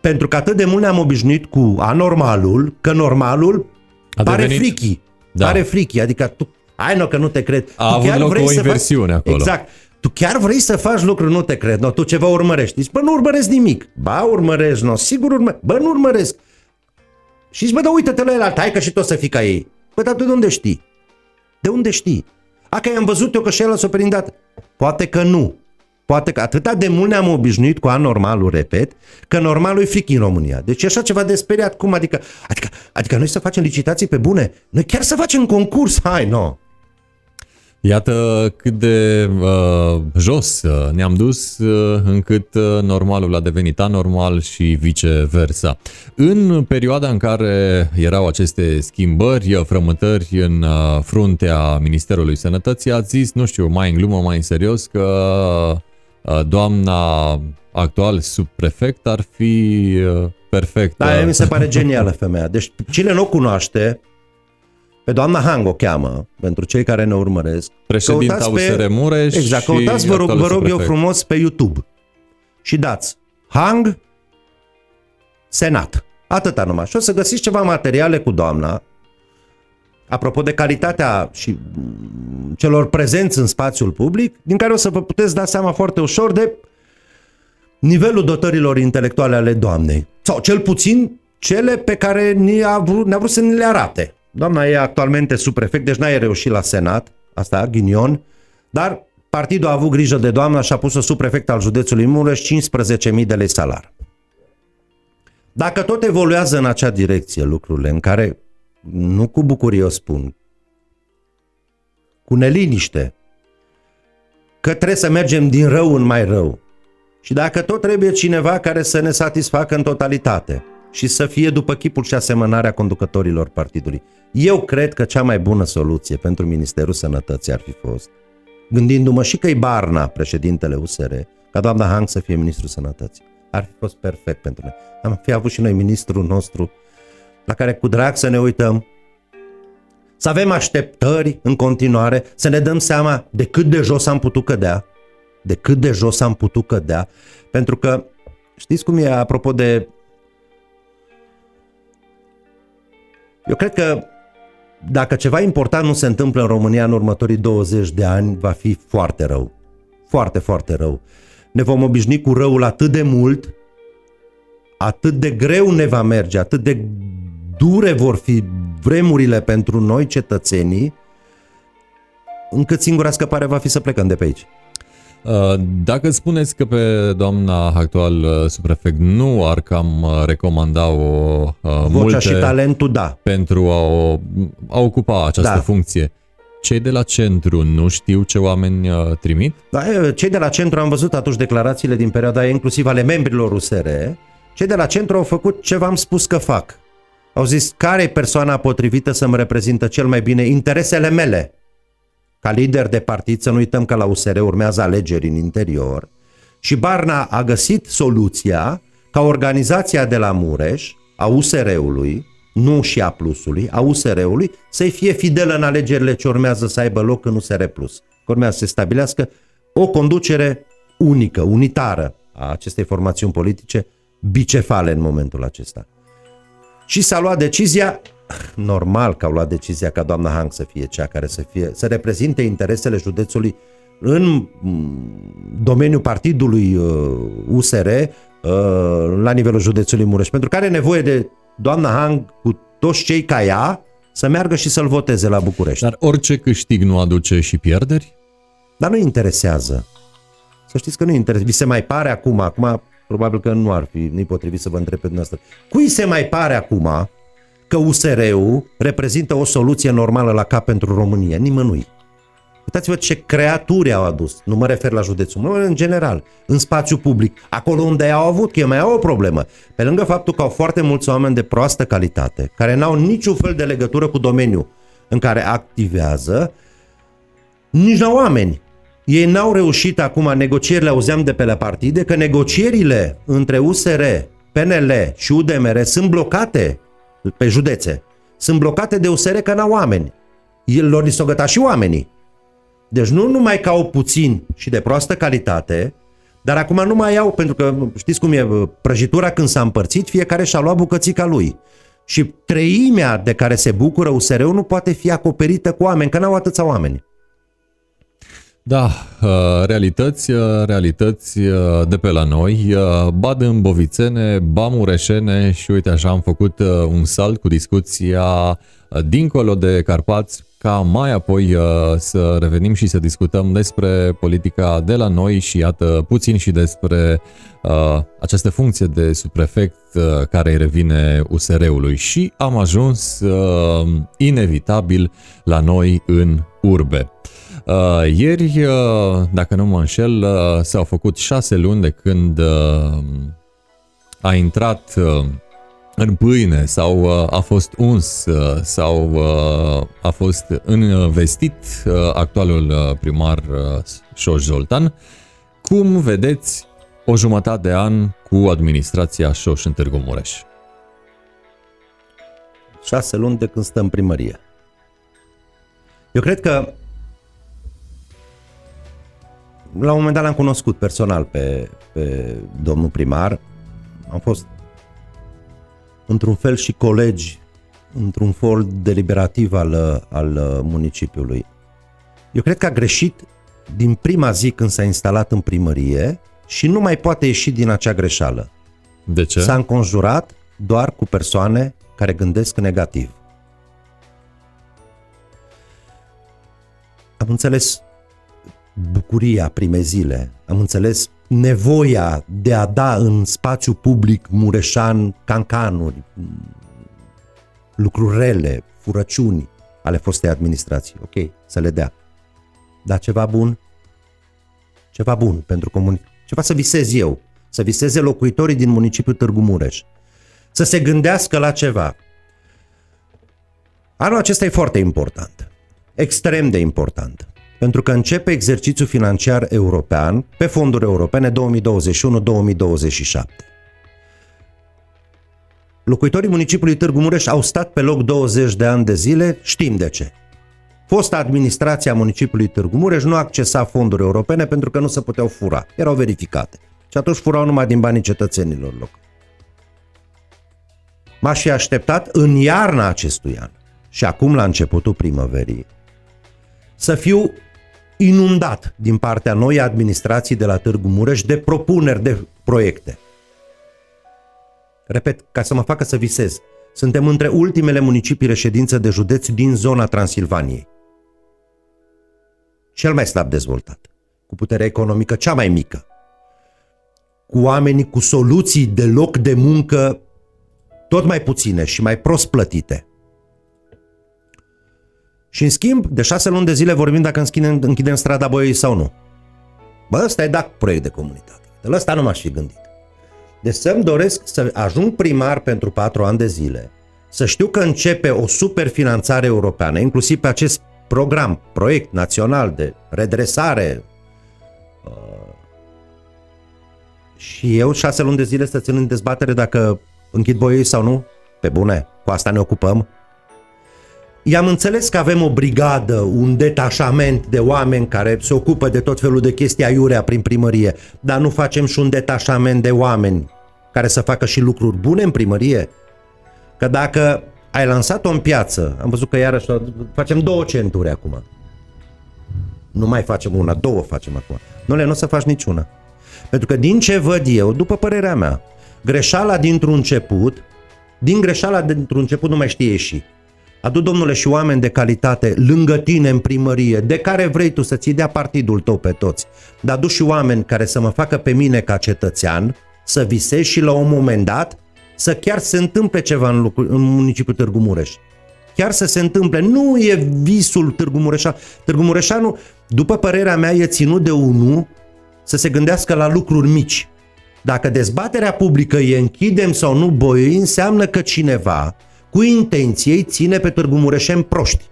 Pentru că atât de mult ne-am obișnuit cu anormalul, că normalul a pare devenit... frichi. Da. Pare frichi, adică tu, ai no, că nu te cred. A tu chiar avut loc vrei o inversiune faci... acolo. Exact. Tu chiar vrei să faci lucruri, nu te cred. No, tu ceva urmărești. Zici, bă, nu urmăresc nimic. Ba, urmăresc, no, sigur urmăresc. Bă, nu urmăresc. Și zici, bă, da, uită-te la el altă, hai că și tu o să fii ca ei. Bă, dar tu de unde știi? De unde știi? A, că i-am văzut eu că și el s-a perindat. Poate că nu. Poate că atâta de mult ne-am obișnuit cu anormalul, repet, că normalul e fric în România. Deci e așa ceva de speriat. Cum? Adică, adică, adică noi să facem licitații pe bune? Noi chiar să facem concurs? Hai, no! Iată cât de uh, jos ne-am dus uh, încât normalul a devenit anormal și viceversa. În perioada în care erau aceste schimbări, frământări în fruntea Ministerului Sănătății, a zis, nu știu, mai în glumă, mai în serios, că uh, doamna actual subprefect ar fi uh, perfectă. Da, mi se pare genială femeia. Deci cine nu o cunoaște... Pe doamna Hang o cheamă, pentru cei care ne urmăresc. Președinta U S R Mureș. Exact, căutați, vă rog, vă rog eu frumos, pe YouTube. Și dați Hang Senat. Atâta numai. Și o să găsiți ceva materiale cu doamna. apropo de calitatea și celor prezenți în spațiul public, din care o să vă puteți da seama foarte ușor de nivelul dotărilor intelectuale ale doamnei. Sau cel puțin cele pe care ne-a vrut, ne-a vrut să ne le arate. Doamna e actualmente subprefect, deci n-a reușit la Senat, asta, ghinion, dar partidul a avut grijă de doamna și a pus-o subprefect al județului Mureș, cincisprezece mii de lei salar. Dacă tot evoluează în acea direcție lucrurile în care, nu cu bucurie o spun, cu neliniște, că trebuie să mergem din rău în mai rău și dacă tot trebuie cineva care să ne satisfacă în totalitate și să fie după chipul și asemănarea conducătorilor partidului, eu cred că cea mai bună soluție pentru Ministerul Sănătății ar fi fost, gândindu-mă și că-i Barna, președintele U S R, ca doamna Hang să fie Ministrul Sănătății. Ar fi fost perfect pentru noi. Am fi avut și noi ministrul nostru la care cu drag să ne uităm, să avem așteptări în continuare, să ne dăm seama de cât de jos am putut cădea, de cât de jos am putut cădea, pentru că știți cum e, apropo de... Eu cred că dacă ceva important nu se întâmplă în România în următorii douăzeci de ani, va fi foarte rău. Foarte, foarte rău. Ne vom obișnui cu răul atât de mult, atât de greu ne va merge, atât de dure vor fi vremurile pentru noi cetățenii, încât singura scăpare va fi să plecăm de pe aici. Dacă spuneți că pe doamna actual subprefect nu ar cam recomanda o vocea multe și talentul, da, pentru a, o, a ocupa această da. funcție, cei de la centru nu știu ce oameni trimit? Da, cei de la centru, am văzut atunci declarațiile din perioada aia, inclusiv ale membrilor U S R, cei de la centru au făcut ce v-am spus că fac. Au zis, care e persoana potrivită să-mi reprezintă cel mai bine interesele mele? Ca lider de partid, să nu uităm că la U S R urmează alegeri în interior, și Barna a găsit soluția ca organizația de la Mureș, a U S R-ului, nu și a plusului, a U S R-ului, să-i fie fidelă în alegerile ce urmează să aibă loc în U S R plus. Că urmează să se stabilească o conducere unică, unitară a acestei formațiuni politice, bicefale în momentul acesta. Și s-a luat decizia, normal că au luat decizia ca doamna Hang să fie cea care să, fie, să reprezinte interesele județului în domeniul partidului U S R la nivelul județului Mureș, pentru care are nevoie de doamna Hang cu toți cei ca ea să meargă și să-l voteze la București. Dar orice câștig nu aduce și pierderi? Dar nu interesează. Să știți că nu interesează. Vi se mai pare acum, acum probabil că nu ar fi, nu-i potrivit să vă întreb pe dumneavoastră, cui se mai pare acum că U S R-ul reprezintă o soluție normală la cap pentru România? Nimănui. Uitați-vă ce creaturi au adus, nu mă refer la județul, mă refer în general, în spațiu public, acolo unde au avut, că eu mai au o problemă. Pe lângă faptul că au foarte mulți oameni de proastă calitate, care n-au niciun fel de legătură cu domeniul în care activează, nici n-au oameni. Ei n-au reușit acum negocierile, auzeam de pe la partide, că negocierile între U S R, P N L și U D M R sunt blocate pe județe. Sunt blocate de U S R că n-au oameni. El lor li s-au gătat și oamenii. Deci nu numai că au puțin și de proastă calitate, dar acum nu mai au, pentru că știți cum e prăjitura când s-a împărțit, fiecare și-a luat bucățica lui. Și treimea de care se bucură U S R-ul nu poate fi acoperită cu oameni, că n-au atâția oameni. Da, realități, realități de pe la noi, ba dâmbovițene, ba mureșene și uite așa am făcut un salt cu discuția dincolo de Carpați, ca mai apoi să revenim și să discutăm despre politica de la noi și iată puțin și despre uh, această funcție de subprefect uh, care îi revine U S R-ului și am ajuns uh, inevitabil la noi în urbe. Uh, ieri, uh, dacă nu mă înșel, uh, s-au făcut șase luni de când uh, a intrat uh, în pâine sau uh, a fost uns uh, sau uh, a fost investit uh, actualul primar uh, Șoș Zoltan. Cum vedeți o jumătate de an cu administrația Șoș în Târgu Mureș? Șase luni de când stă în primărie. Eu cred că la un moment dat l-am cunoscut personal pe, pe domnul primar. Am fost într-un fel și colegi într-un for deliberativ al, al municipiului. Eu cred că a greșit din prima zi când s-a instalat în primărie și nu mai poate ieși din acea greșeală. De ce? S-a înconjurat doar cu persoane care gândesc negativ. Am înțeles bucuria primei zile, am înțeles nevoia de a da în spațiu public mureșan cancanuri, lucruri rele, furăciuni ale fostei administrații. Ok, să le dea. Dar ceva bun, ceva bun pentru comunitate, ceva să visez eu, să viseze locuitorii din municipiul Târgu Mureș, să se gândească la ceva. Anul acesta e foarte important, extrem de important, pentru că începe exercițiul financiar european pe fonduri europene două mii douăzeci și unu două mii douăzeci și șapte. Locuitorii municipiului Târgu Mureș au stat pe loc douăzeci de ani de zile, știm de ce. Fosta administrație a municipiului Târgu Mureș nu accesa fonduri europene pentru că nu se puteau fura, erau verificate. Și atunci furau numai din banii cetățenilor locali. M-aș fi așteptat în iarna acestui an și acum la începutul primăverii să fiu inundat din partea noii administrații de la Târgu Mureș de propuneri de proiecte. Repet, ca să mă facă să visez, suntem între ultimele municipii reședință de județ din zona Transilvaniei. Cel mai slab dezvoltat, cu puterea economică cea mai mică, cu oamenii cu soluții de loc de muncă tot mai puține și mai prost plătite. Și în schimb, de șase luni de zile vorbim dacă închidem, închidem strada Boiei sau nu. Bă, ăsta e dacă proiect de comunitate. De la ăsta nu m-aș fi gândit. Deci să-mi doresc să ajung primar pentru patru ani de zile, să știu că începe o superfinanțare europeană, inclusiv pe acest program, proiect național de redresare. Și eu șase luni de zile să țin în dezbatere dacă închid Boiei sau nu? Pe bune, cu asta ne ocupăm. I-am înțeles că avem o brigadă, un detașament de oameni care se ocupă de tot felul de chestii aiurea prin primărie, dar nu facem și un detașament de oameni care să facă și lucruri bune în primărie? Că dacă ai lansat-o în piață, am văzut că iarăși facem două centuri acum. Nu mai facem una, două facem acum. Nu le, nu o să faci niciuna. Pentru că din ce văd eu, după părerea mea, greșeala dintr-un început, din greșeala dintr-un început nu mai știe ieși. Adu, domnule, și oameni de calitate lângă tine în primărie, de care vrei tu să ții dea partidul tău pe toți, dar adu și oameni care să mă facă pe mine ca cetățean, să visez și la un moment dat să chiar se întâmple ceva în, lucru, în municipiul Târgu Mureș. Chiar să se întâmple. Nu e visul Târgu Mureșa. Târgu Mureșanu, după părerea mea, e ținut de unul să se gândească la lucruri mici. Dacă dezbaterea publică e închidem sau nu Boiei, înseamnă că cineva cu intenție îi ține pe Târgu Mureșeni proști.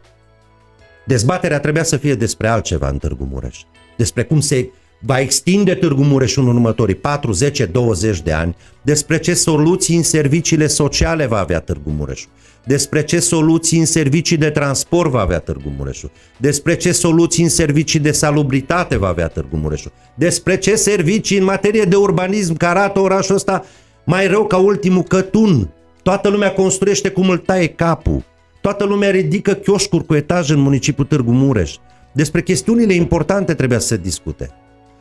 Dezbaterea trebuia să fie despre altceva în Târgu Mureș. Despre cum se va extinde Târgu Mureș în următorii patru, zece, douăzeci de ani, despre ce soluții în serviciile sociale va avea Târgu Mureș, despre ce soluții în servicii de transport va avea Târgu Mureș, despre ce soluții în servicii de salubritate va avea Târgu Mureș, despre ce servicii în materie de urbanism, care arată orașul ăsta mai rău ca ultimul cătun. Toată lumea construiește cum îl taie capul. Toată lumea ridică chioșcuri cu etaje în municipiul Târgu Mureș. Despre chestiunile importante trebuia să se discute.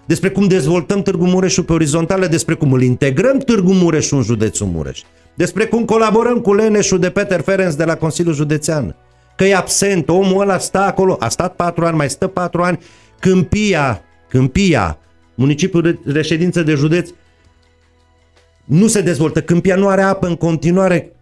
Despre cum dezvoltăm Târgu Mureșul pe orizontală, despre cum îl integrăm Târgu Mureșul în județul Mureș. Despre cum colaborăm cu Leneșul de Peter Ferenc de la Consiliul Județean. Că e absent, omul ăla stă acolo, a stat patru ani, mai stă patru ani. Câmpia, Câmpia, municipiul reședință de județ, nu se dezvoltă, Câmpia nu are apă în continuare.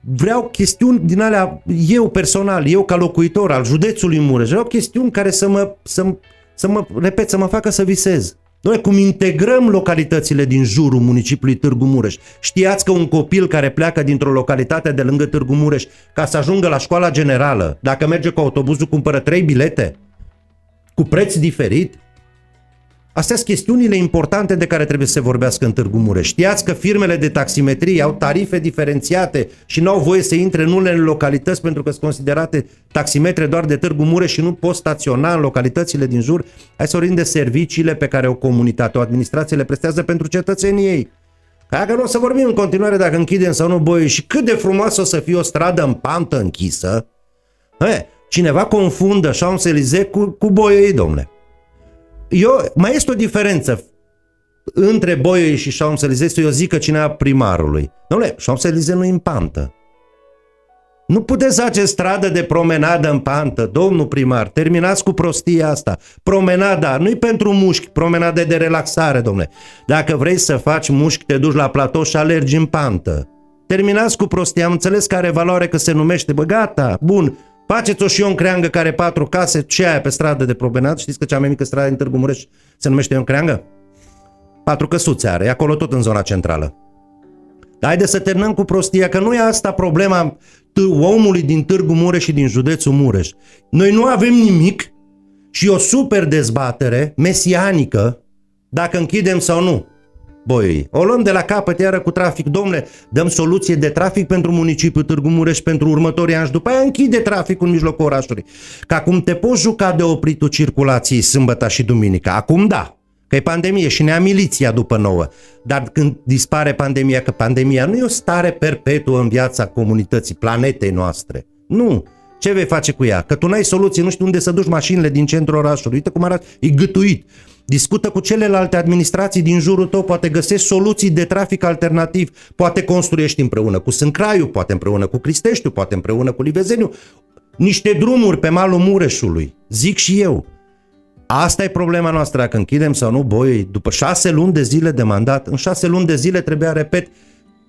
Vreau chestiuni din alea, eu personal, eu ca locuitor al județului Mureș, vreau chestiuni care să mă, să, să mă, repet, să mă facă să visez. Noi cum integrăm localitățile din jurul municipiului Târgu Mureș. Știați că un copil care pleacă dintr-o localitate de lângă Târgu Mureș ca să ajungă la școala generală, dacă merge cu autobuzul, cumpără trei bilete cu preț diferit? Astea sunt chestiunile importante de care trebuie să se vorbească în Târgu Mureș. Știați că firmele de taximetrie au tarife diferențiate și n-au voie să intre în unele localități pentru că sunt considerate taximetre doar de Târgu Mureș și nu pot staționa în localitățile din jur? Hai să vorbim de serviciile pe care o comunitate, o administrație le prestează pentru cetățenii ei. Dacă nu o să vorbim în continuare dacă închidem sau nu boii și cât de frumoasă o să fie o stradă în pantă închisă, he, cineva confundă Champs-Élysées cu, cu boii, domne. Eu, mai este o diferență între boii și Champs-Élysées, eu zic că cineva primarului. Dom'le, Champs-Élysées nu-i în pantă. Nu puteți face stradă de promenadă în pantă, domnul primar, terminați cu prostia asta. Promenada nu-i pentru mușchi, promenada de relaxare, domnule. Dacă vrei să faci mușchi, te duci la platou și alergi în pantă. Terminați cu prostia, am înțeles că are valoare, că se numește, bă, gata, bun, faceți-o și eu în creangă care patru case, ce aia pe stradă de promenadă, știți că cea mai mică stradă din Târgu Mureș se numește Ion Creangă? Patru căsuțe are, acolo tot în zona centrală. Haide să terminăm cu prostia, că nu e asta problema omului din Târgu Mureș și din județul Mureș. Noi nu avem nimic și o super dezbatere mesianică dacă închidem sau nu boii. O luăm de la capăt iară cu trafic. Domnule, dăm soluție de trafic pentru municipiul Târgu Mureș pentru următorii ani și după aia închide traficul în mijlocul orașului. Că acum te poți juca de opritul circulației sâmbăta și duminica. Acum da. Că e pandemie și ne-a miliția după nouă. Dar când dispare pandemia, că pandemia nu e o stare perpetuă în viața comunității, planetei noastre. Nu. Ce vei face cu ea? Că tu n-ai soluții, nu știi unde să duci mașinile din centrul orașului. Uite cum arată, e gâtuit. Discută cu celelalte administrații din jurul tău, poate găsești soluții de trafic alternativ, poate construiești împreună cu Sâncraiu, poate împreună cu Cristeștiu, poate împreună cu Livezeniu, niște drumuri pe malul Mureșului. Zic și eu. Asta e problema noastră, dacă închidem sau nu boii. După șase luni de zile de mandat, în șase luni de zile trebuia, repet,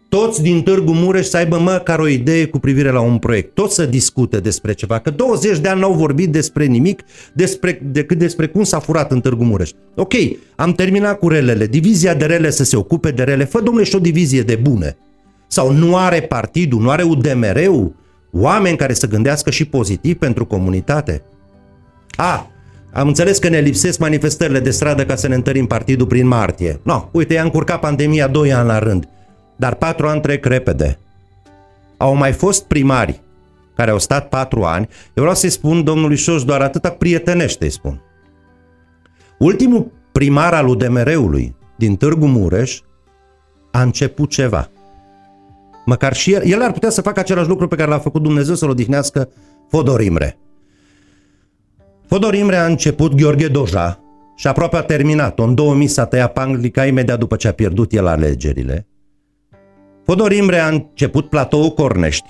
toți din Târgu Mureș să aibă măcar o idee cu privire la un proiect. Toți să discute despre ceva, că douăzeci de ani n-au vorbit despre nimic, despre, decât despre cum s-a furat în Târgu Mureș. Ok, am terminat cu relele, divizia de rele să se ocupe de rele, fă domnule și o divizie de bune. Sau nu are partidul, nu are U D M R-ul, oameni care să gândească și pozitiv pentru comunitate. A, am înțeles că ne lipsesc manifestările de stradă ca să ne întărim partidul prin martie. No, uite, i-a încurcat pandemia doi ani la rând. Dar patru ani trec repede. Au mai fost primari care au stat patru ani. Eu vreau să-i spun domnului Șoș doar atâta, prietenește-i spun. Ultimul primar al U D M R-ului din Târgu Mureș a început ceva. Măcar și el, el ar putea să facă același lucru pe care l-a făcut Dumnezeu să-l odihnească, Fodor Imre. Fodor Imre a început Gheorghe Doja și aproape a terminat-o. În două mii s-a tăiat panglica imediat după ce a pierdut el alegerile. Fodor Imre a început Platoul Cornești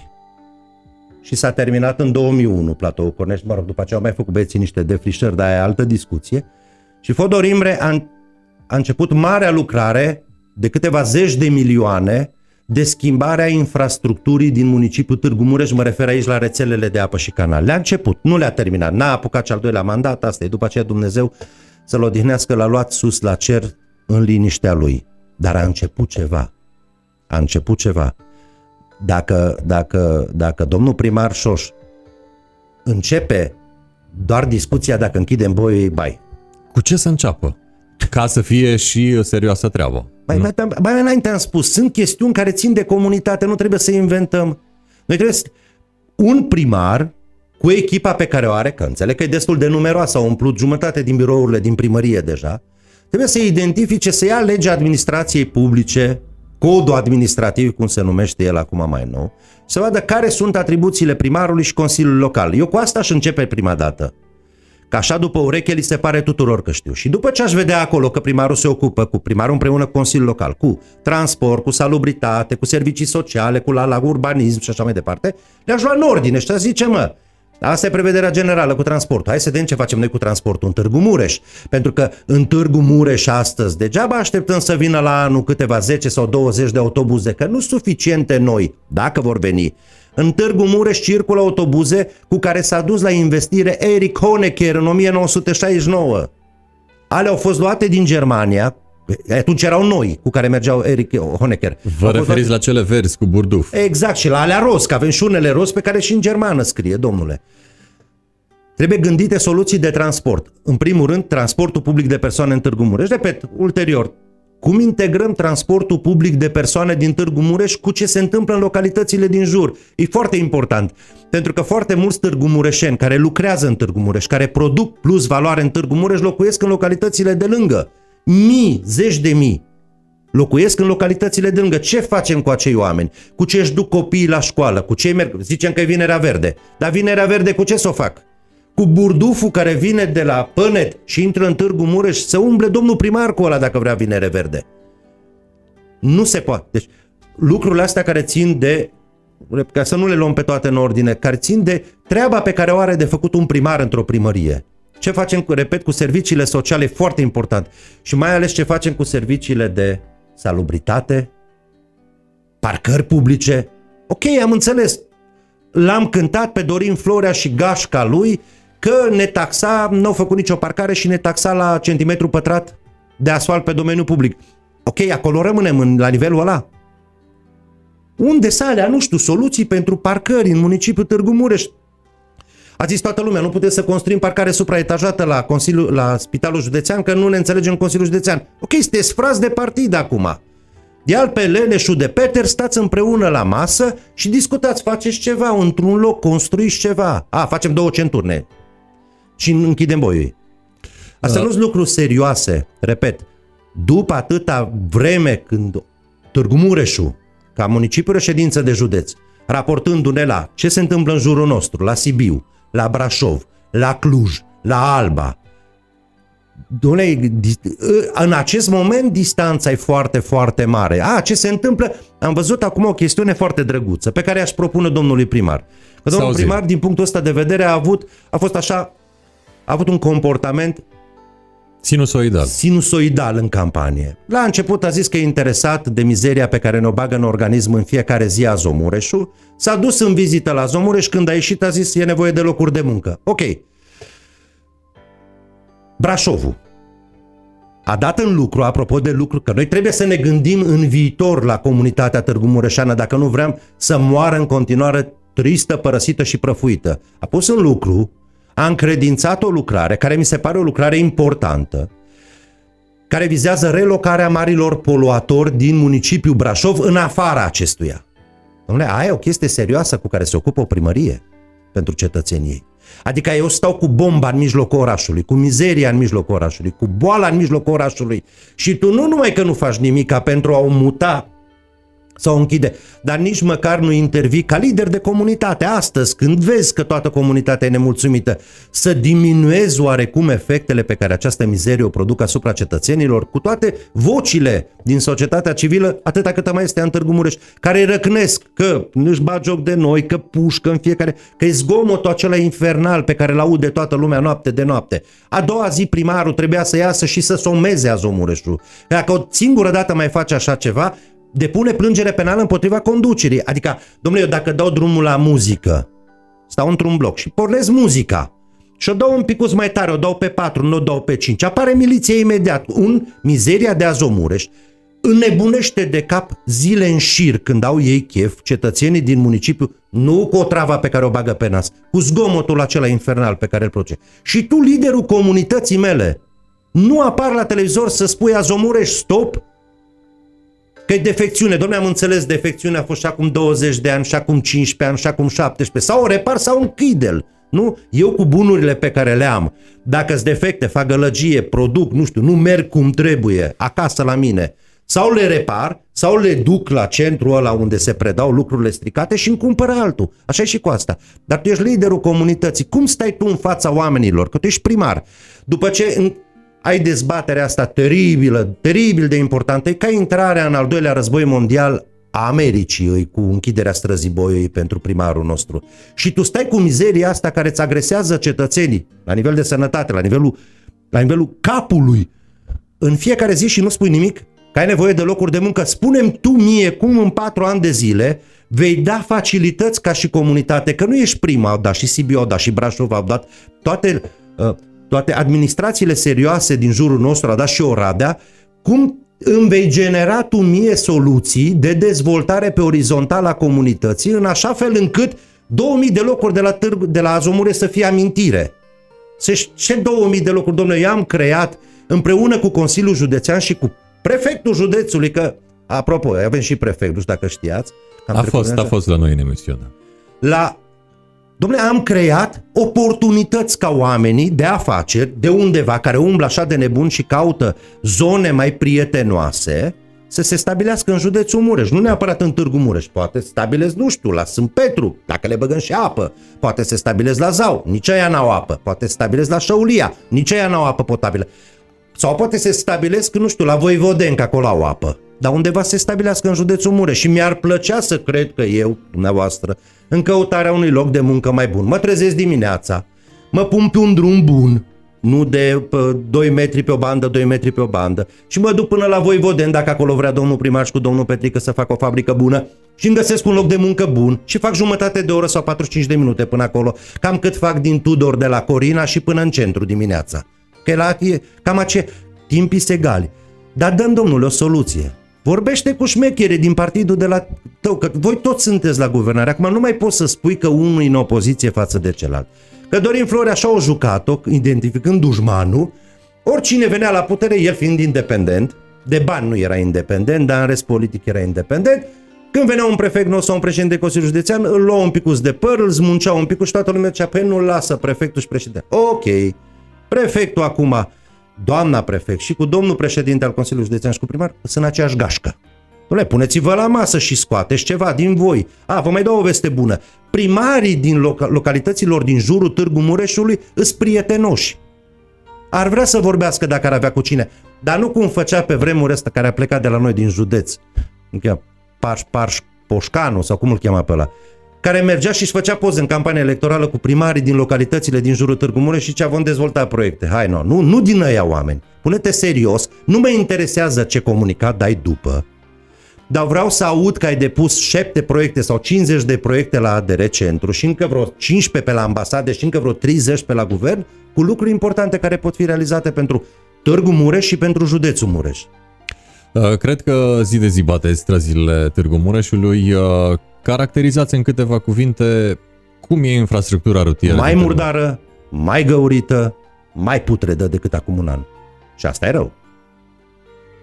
și s-a terminat în două mii unu Platoul Cornești. Mă rog, după aceea au mai făcut băieții niște defrișări, dar e altă discuție. Și Fodor Imre a, a început marea lucrare de câteva zeci de milioane de schimbarea infrastructurii din municipiul Târgu Mureș, mă refer aici la rețelele de apă și canal. Le-a început, nu le-a terminat, n-a apucat cel doilea mandat, asta e, după aceea Dumnezeu să-l odihnească, l-a luat sus la cer în liniștea lui. Dar a început ceva, a început ceva. Dacă, dacă, dacă domnul primar Șoș începe doar discuția dacă închidem boii, bai. Cu ce să înceapă? Ca să fie și serioasă treabă. Mai, mai, mai înainte am spus, sunt chestiuni care țin de comunitate, nu trebuie să inventăm. Noi trebuie să... Un primar, cu echipa pe care o are, că înțeleg că e destul de numeroasă, au umplut jumătate din birourile din primărie deja, trebuie să identifice, să ia legea administrației publice, codul administrativ, cum se numește el acum mai nou, să vadă care sunt atribuțiile primarului și Consiliului Local. Eu cu asta aș începe prima dată. Că așa după ureche li se pare tuturor că știu. Și după ce aș vedea acolo că primarul se ocupă cu primarul împreună cu Consiliul Local, cu transport, cu salubritate, cu servicii sociale, cu la, la urbanism și așa mai departe, le-aș lua în ordine și aș zice, mă, asta e prevederea generală cu transportul. Hai să vedem ce facem noi cu transportul în Târgu Mureș. Pentru că în Târgu Mureș astăzi degeaba așteptăm să vină la anul câteva zece sau douăzeci de autobuze, că nu suficiente noi, dacă vor veni. În Târgu Mureș circulă autobuze cu care s-a dus la investire Erich Honecker în o mie nouă sute șaizeci și nouă. Ale au fost luate din Germania, atunci erau noi cu care mergeau Erich Honecker. Vă referiți la cele verzi cu burduf. Exact, și la alea roz, că avem și unele roz pe care și în germană scrie, domnule. Trebuie gândite soluții de transport. În primul rând, transportul public de persoane în Târgu Mureș. Repet, ulterior, cum integrăm transportul public de persoane din Târgu Mureș cu ce se întâmplă în localitățile din jur? E foarte important, pentru că foarte mulți târgu mureșeni care lucrează în Târgu Mureș, care produc plus valoare în Târgu Mureș, locuiesc în localitățile de lângă. Mii, zeci de mii locuiesc în localitățile de lângă. Ce facem cu acei oameni? Cu ce își duc copiii la școală? Cu ce merg? Zicem că e Vinerea Verde. Dar Vinerea Verde cu ce s-o fac? Cu burduful care vine de la Pănet și intră în Târgu Mureș să umble domnul primar cu ăla dacă vrea Vinere Verde. Nu se poate. Deci lucrurile astea care țin de, ca să nu le luăm pe toate în ordine, care țin de treaba pe care o are de făcut un primar într-o primărie. Ce facem, cu, repet, cu serviciile sociale, foarte important. Și mai ales ce facem cu serviciile de salubritate, parcări publice. Ok, am înțeles. L-am cântat pe Dorin Florea și gașca lui că ne taxa, n-au făcut nicio parcare și ne taxa la centimetru pătrat de asfalt pe domeniul public. Ok, acolo rămânem în, la nivelul ăla. Unde să alea, nu știu, soluții pentru parcări în municipiul Târgu Mureș? A zis toată lumea, nu putem să construim parcare supraetajată la, Consiliu, la Spitalul Județean, că nu ne înțelegem în Consiliul Județean. Ok, sunteți frați de partid acum. De-al pe Leneșu de Peter, stați împreună la masă și discutați, faceți ceva, într-un loc construiți ceva. A, facem două centurne și închidem boiul. Asta nu sunt lucruri serioase, repet. După atâta vreme când Târgu Mureșul, ca municipiu reședință de județ, raportându-ne la ce se întâmplă în jurul nostru, la Sibiu, la Brașov, la Cluj, la Alba, Doamne, în acest moment distanța e foarte, foarte mare. A, ce se întâmplă? Am văzut acum o chestiune foarte drăguță pe care aș propune domnului primar. Că domnul primar, din punctul ăsta de vedere, a avut, a fost așa, a avut un comportament sinusoidal. Sinusoidal în campanie. La început a zis că e interesat de mizeria pe care ne-o bagă în organism în fiecare zi a Zomureșul. S-a dus în vizită la Zomureș, când a ieșit a zis e nevoie de locuri de muncă. Ok. Brașovul a dat în lucru, apropo de lucru, că noi trebuie să ne gândim în viitor la comunitatea Târgu Mureșeană, dacă nu vrem să moară în continuare tristă, părăsită și prăfuită. A pus în lucru, a încredințat o lucrare, care mi se pare o lucrare importantă, care vizează relocarea marilor poluatori din municipiul Brașov în afara acestuia. Dom'le, aia e o chestie serioasă cu care se ocupă o primărie pentru cetățenii ei. Adică eu stau cu bomba în mijlocul orașului, cu mizeria în mijlocul orașului, cu boala în mijlocul orașului și tu nu numai că nu faci nimica pentru a o muta sau o închide, dar nici măcar nu intervii ca lider de comunitate astăzi, când vezi că toată comunitatea e nemulțumită, să diminuezi oarecum efectele pe care această mizerie o produc asupra cetățenilor, cu toate vocile din societatea civilă, atâta cât mai este în Târgu Mureș, care răcnesc că nu-și bat joc de noi, că pușcă în fiecare, că e zgomotul acela infernal pe care l-aude toată lumea noapte de noapte. A doua zi primarul trebuia să iasă și să someze Azomureșul. Dacă o singură dată mai face așa ceva, depune plângere penală împotriva conducerii. Adică, domnule, eu dacă dau drumul la muzică, stau într-un bloc și pornesc muzica și o dau un picuț mai tare, o dau pe patru, nu o dau pe cinci, apare miliția imediat. Un, mizeria de Azomureș înnebunește de cap zile în șir când au ei chef cetățenii din municipiu, nu cu o travă pe care o bagă pe nas, cu zgomotul acela infernal pe care îl produce. Și tu, liderul comunității mele, nu apar la televizor să spui Azomureș stop, că-i defecțiune. Dom'le, am înțeles, defecțiunea a fost și acum douăzeci de ani, și acum cincisprezece ani, și acum șaptesprezece. Sau o repar, sau închide-l. Nu? Eu cu bunurile pe care le am, dacă-s defecte, fac gălăgie, produc, nu știu, nu merg cum trebuie, acasă la mine. Sau le repar, sau le duc la centrul ăla unde se predau lucrurile stricate și îmi cumpără altul. Așa e și cu asta. Dar tu ești liderul comunității. Cum stai tu în fața oamenilor? Că tu ești primar. După ce ai dezbaterea asta teribilă, teribil de importantă, e ca intrarea în al doilea război mondial a Americii, cu închiderea străzii Boiei pentru primarul nostru. Și tu stai cu mizeria asta care îți agresează cetățenii, la nivel de sănătate, la nivelul, la nivelul capului, în fiecare zi și nu spui nimic, că ai nevoie de locuri de muncă. Spune-mi tu mie cum în patru ani de zile vei da facilități ca și comunitate, că nu ești prima, au dat și Sibiu, au dat și Brașov, au dat toate... Uh, toate administrațiile serioase din jurul nostru, a dat și Oradea, cum îmi vei genera tu mie soluții de dezvoltare pe orizontală a comunității, în așa fel încât două mii de locuri de la, târg, de la Azomureș să fie amintire. Se, ce două mii de locuri, domnule, eu am creat împreună cu Consiliul Județean și cu prefectul județului, că, apropo, avem și prefect, nu știu dacă știați. A fost, a fost la noi în emisiune. La... Dom'le, am creat oportunități ca oamenii de afaceri, de undeva, care umblă așa de nebun și caută zone mai prietenoase, să se stabilească în județul Mureș, nu neapărat în Târgu Mureș, poate se stabilesc, nu știu, la Sânt Petru, dacă le băgăm și apă, poate se stabilesc la Zau, nici aia n-au apă, poate se stabilesc la Șaulia, nici aia n-au apă potabilă. Sau poate se stabilesc, nu știu, la Voivodeni, că acolo au apă, dar undeva se stabilească în județul Mureș și mi-ar plăcea să cred că eu, dumneavoastră, în căutarea unui loc de muncă mai bun, mă trezesc dimineața, mă pun pe un drum bun, nu de doi metri pe o bandă, doi metri pe o bandă. Și mă duc până la Voivodeni, dacă acolo vrea domnul primar și cu domnul Petrică să facă o fabrică bună, și îmi găsesc un loc de muncă bun și fac jumătate de oră sau patruzeci și cinci de minute până acolo, cam cât fac din Tudor de la Corina și până în centru dimineața. Că la, e, cam ace timpii se egali. Dar dăm, domnule, o soluție. Vorbește cu șmechere din partidul de la tău, că voi toți sunteți la guvernare. Acum nu mai poți să spui că unul e în opoziție față de celălalt. Că Dorin Florea așa o jucat-o, identificând dușmanul, oricine venea la putere, el fiind independent, de bani nu era independent, dar în rest politic era independent, când venea un prefect nou sau un președinte de Consiliul Județean, îl lua un picuț de păr, îl zmuncea un picuț și toată lumea zicea, păi nu lasă prefectul și președinte. Ok, prefectul acum, doamna prefect și cu domnul președinte al Consiliului Județean și cu primar, sunt în aceeași gașcă. Dom'le, puneți-vă la masă și scoateți ceva din voi. A, vă mai dau o veste bună. Primarii din loca localităților din jurul Târgu Mureșului îs prietenoși. Ar vrea să vorbească dacă ar avea cu cine, dar nu cum făcea pe vremuri ăsta care a plecat de la noi din județ. Parș, Parș, Poșcanu sau cum îl chema pe ăla, care mergea și își făcea poze în campania electorală cu primarii din localitățile din jurul Târgu Mureș și ce vom dezvolta proiecte. Hai, no, nu, nu din aia oameni. Pune-te serios, nu mă interesează ce comunicat dai după, dar vreau să aud că ai depus șapte proiecte sau cincizeci de proiecte la A D R Centru și încă vreo cincisprezece pe la ambasade și încă vreo treizeci pe la guvern cu lucruri importante care pot fi realizate pentru Târgu Mureș și pentru județul Mureș. Cred că zi de zi bateți străzile Târgu Mureșului. Caracterizați în câteva cuvinte cum e infrastructura rutieră. Mai murdară, mai găurită, mai putredă decât acum un an. Și asta e rău.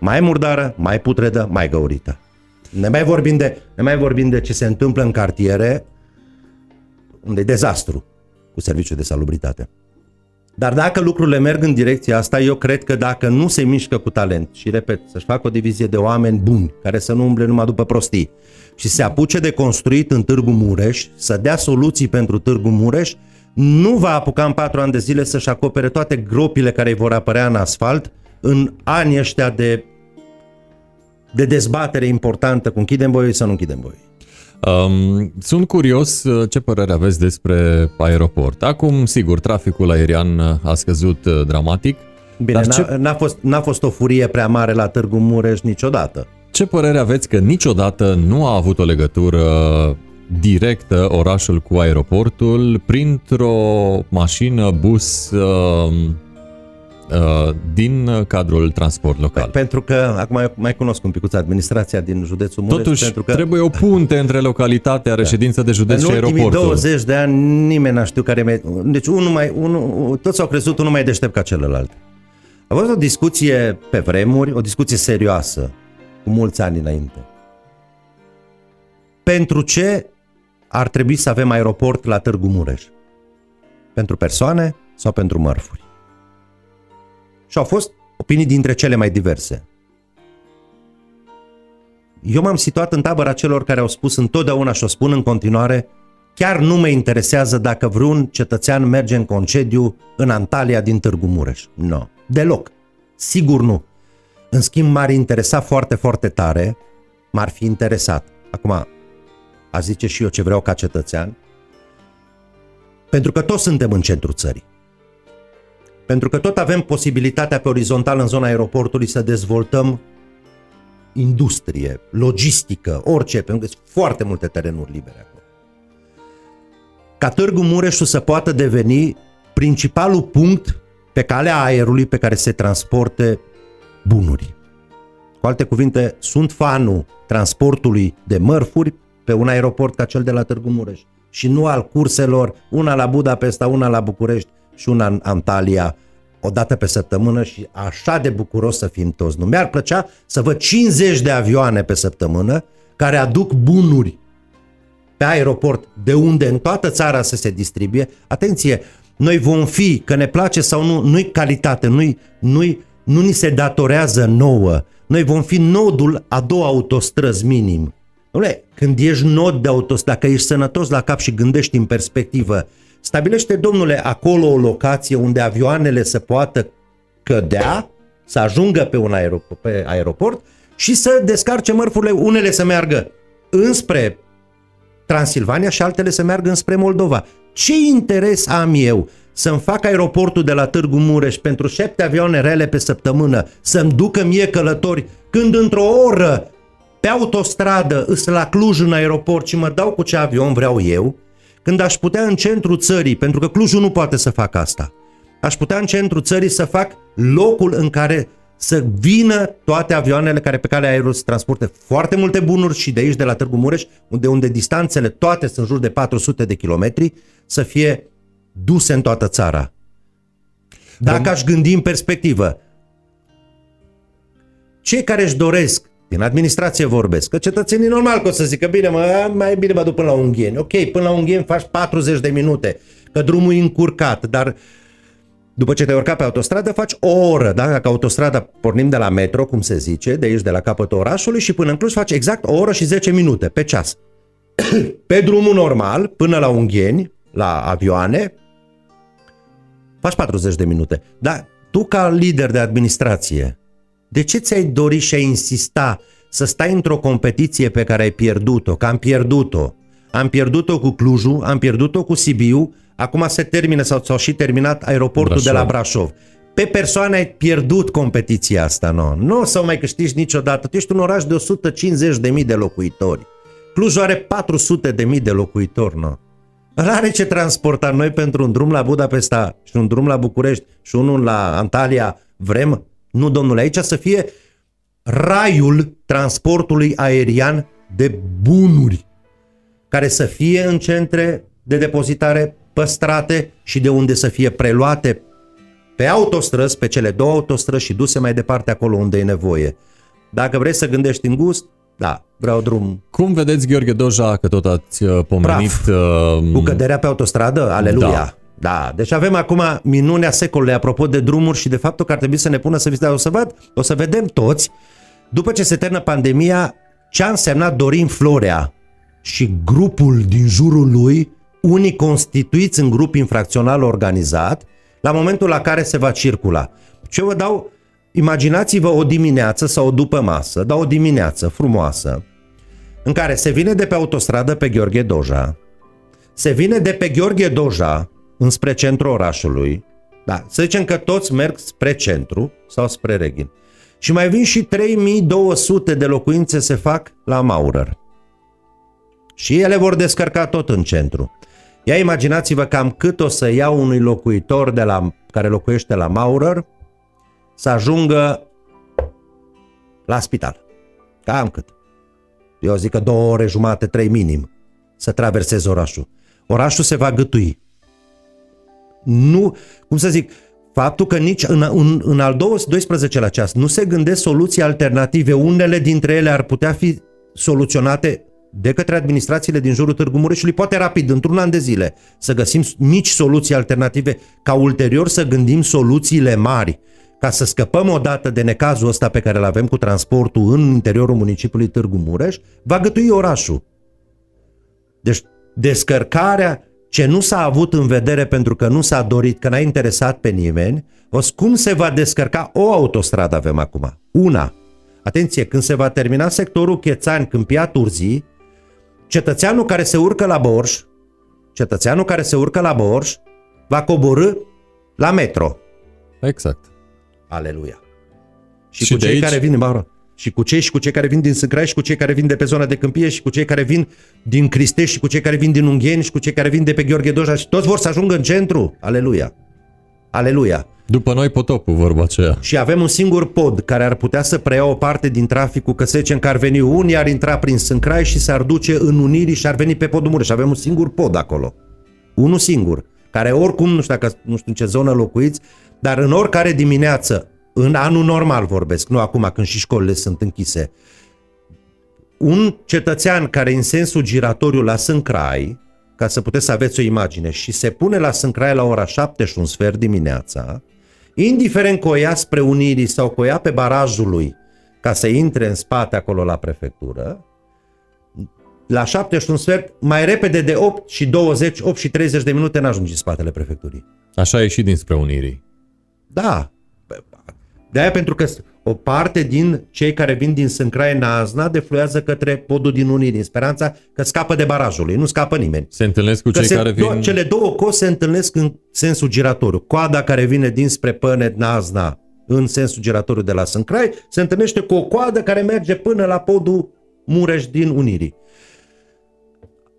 Mai murdară, mai putredă, mai găurită. Ne mai vorbim de, ne mai vorbim de ce se întâmplă în cartiere, unde e dezastru cu serviciul de salubritate. Dar dacă lucrurile merg în direcția asta, eu cred că dacă nu se mișcă cu talent și, repet, să-și facă o divizie de oameni buni, care să nu umble numai după prostii, și se apuce de construit în Târgu Mureș, să dea soluții pentru Târgu Mureș, nu va apuca în patru ani de zile să-și acopere toate gropile care îi vor apărea în asfalt în anii ăștia de de dezbatere importantă cu închidem voi sau nu închidem voi. Um, sunt curios ce părere aveți despre aeroport. Acum, sigur, traficul aerian a scăzut dramatic. Bine, n-a fost, n-a fost o furie prea mare la Târgu Mureș niciodată. Ce părere aveți că niciodată nu a avut o legătură directă orașul cu aeroportul printr-o mașină, bus... Uh, din cadrul transport local? Pentru că, acum mai cunosc un picuț administrația din județul Mureș. Totuși, pentru că... trebuie o punte între localitatea, reședința de județ în și aeroportul. În ultimii douăzeci de ani nimeni n-a știut care mai... Deci unul mai... Unul... toți au crezut unul mai deștept ca celălalt. A fost o discuție pe vremuri, o discuție serioasă, cu mulți ani înainte. Pentru ce ar trebui să avem aeroport la Târgu Mureș? Pentru persoane sau pentru mărfuri? Și au fost opinii dintre cele mai diverse. Eu m-am situat în tabăra celor care au spus întotdeauna și o spun în continuare, chiar nu mă interesează dacă vreun cetățean merge în concediu în Antalya din Târgu Mureș. Nu. No. Deloc. Sigur nu. În schimb, m-ar interesa foarte, foarte tare. M-ar fi interesat. Acum, a zice și eu ce vreau ca cetățean. Pentru că toți suntem în centrul țării. Pentru că tot avem posibilitatea pe orizontal în zona aeroportului să dezvoltăm industrie, logistică, orice, pentru că sunt foarte multe terenuri libere acolo. Ca Târgu Mureșul să poată deveni principalul punct pe calea aerului pe care se transporte bunuri. Cu alte cuvinte, sunt fanul transportului de mărfuri pe un aeroport ca cel de la Târgu Mureș și nu al curselor, una la Budapesta, una la București și una în Antalya o dată pe săptămână și așa de bucuros să fim toți. Nu mi-ar plăcea să văd cincizeci de avioane pe săptămână care aduc bunuri pe aeroport de unde în toată țara să se distribuie. Atenție, noi vom fi, că ne place sau nu, nu-i calitate, nu-i, nu-i nu ni se datorează nouă. Noi vom fi nodul a două autostrăzi minim. Dom'le, când ești nod de autostrăzi, dacă ești sănătos la cap și gândești în perspectivă, stabilește, domnule, acolo o locație unde avioanele să poată cădea, să ajungă pe un aeroport, pe aeroport și să descarce mărfurile, unele să meargă înspre Transilvania și altele să meargă înspre Moldova. Ce interes am eu să-mi fac aeroportul de la Târgu Mureș pentru șapte avioane rele pe săptămână, să-mi ducă mie călători, când într-o oră pe autostradă îs la Cluj în aeroport și mă dau cu ce avion vreau eu, când aș putea în centrul țării, pentru că Clujul nu poate să fac asta, aș putea în centrul țării să fac locul în care să vină toate avioanele care pe calea aerului se transporte foarte multe bunuri și de aici, de la Târgu Mureș, unde, unde distanțele toate sunt în jur de patru sute de kilometri, să fie duse în toată țara. Dacă aș gândi în perspectivă, cei care își doresc, din administrație vorbesc, că cetățenii normal că o să zică, bine, mă, mai bine mă duc până la Unghieni. Ok, până la Unghieni faci patruzeci de minute, că drumul e încurcat, dar după ce te-ai urcat pe autostradă, faci o oră, da? Dacă autostrada pornim de la metro, cum se zice, de aici, de la capătul orașului și până în Cluj, faci exact o oră și zece minute pe ceas. Pe drumul normal, până la Unghieni, la avioane, faci patruzeci de minute. Dar tu, ca lider de administrație, de ce ți-ai dori și ai insista să stai într-o competiție pe care ai pierdut-o? Că am pierdut-o. Am pierdut-o cu Clujul, am pierdut-o cu Sibiu, acum se termină sau s-au și terminat aeroportul Brașov. De la Brașov. Pe persoane ai pierdut competiția asta, nu? Nu o să mai câștigi niciodată. Tu ești un oraș de o sută cincizeci de mii de locuitori. Clujul are patru sute de mii de locuitori, nu? Îl are ce transporta. Noi pentru un drum la Budapesta și un drum la București și unul la Antalya vrem? Nu, domnule, aici să fie raiul transportului aerian de bunuri, care să fie în centre de depozitare păstrate și de unde să fie preluate pe autostrăzi, pe cele două autostrăzi și duse mai departe acolo unde e nevoie. Dacă vrei să gândești în gust, da, vreau drum. Cum vedeți, Gheorghe Doja, că tot ați pomenit... Uh... Cu căderea pe autostradă? Aleluia! Da. Da, deci avem acum minunea secolului apropo de drumuri și de faptul că ar trebui să ne pună să vizităm. O să vad, o să vedem toți, după ce se termină pandemia, ce a însemnat Dorin Florea și grupul din jurul lui, unii constituiți în grup infracțional organizat, la momentul la care se va circula. Ce vă dau? Imaginați-vă o dimineață sau o după masă, dar o dimineață frumoasă, în care se vine de pe autostradă pe Gheorghe Doja, se vine de pe Gheorghe Doja înspre centrul orașului, da, să zicem că toți merg spre centru sau spre Reghin. Și mai vin și trei mii două sute de locuințe se fac la Maurer. Și ele vor descărca tot în centru. Ia imaginați-vă cam cât o să ia unui locuitor de la, care locuiește la Maurer să ajungă la spital. Cam cât. Eu zic că două ore jumate, trei minim, să traverseze orașul. Orașul se va gâtui. Nu, cum să zic, faptul că nici în, în, în al doisprezecelea ceas nu se gândesc soluții alternative, unele dintre ele ar putea fi soluționate de către administrațiile din jurul Târgu Mureșului, poate rapid, într-un an de zile, să găsim mici soluții alternative, ca ulterior să gândim soluțiile mari, ca să scăpăm odată de necazul ăsta pe care îl avem cu transportul în interiorul municipiului Târgu Mureș, va gătui orașul. Deci, descărcarea, ce nu s-a avut în vedere pentru că nu s-a dorit, că n-a interesat pe nimeni, o cum se va descărca o autostradă avem acum. Una. Atenție, când se va termina sectorul Chețani-Câmpia Turzii, cetățeanul care se urcă la Borș, cetățeanul care se urcă la Borș, va coborî la metro. Exact. Aleluia. Și, și cu cei aici... care vin din Bahra. Și cu cei și cu cei care vin din Sâncraie și cu cei care vin de pe zona de Câmpie și cu cei care vin din Cristești și cu cei care vin din Unghieni și cu cei care vin de pe Gheorghe Doja și toți vor să ajungă în centru. Aleluia! Aleluia! După noi potopul, vorba aceea. Și avem un singur pod care ar putea să preia o parte din traficul, că să zicem că ar veni unii, ar intra prin Sâncraie și s-ar duce în Unirii și ar veni pe podul Mureș. Avem un singur pod acolo. Unul singur. Care oricum, nu știu dacă, nu știu în ce zonă locuiți, dar în oricare dimineață, în anul normal vorbesc, nu acum când și școlile sunt închise. Un cetățean care în sensul giratoriu la Sâncraie, ca să puteți să aveți o imagine, și se pune la Sâncraie la ora șapte și un sfert dimineața, indiferent că o ia spre Unirii sau că o ia pe barajul lui, ca să intre în spate acolo la prefectură, la șapte și un sfert, mai repede de opt și douăzeci, opt și treizeci de minute n-ajungi în spatele prefecturii. Așa a ieșit dinspre Unirii. Da. De-aia pentru că o parte din cei care vin din Sâncraie în Azna defluează către podul din Unirii, în speranța că scapă de barajul lui, nu scapă nimeni. Se întâlnesc cu că cei se, care vin... Cele două cozi se întâlnesc în sensul giratoriu. Coada care vine dinspre Pâned în Azna, în sensul giratoriu de la Sâncraie, se întâlnește cu o coadă care merge până la podul Mureș din Unirii.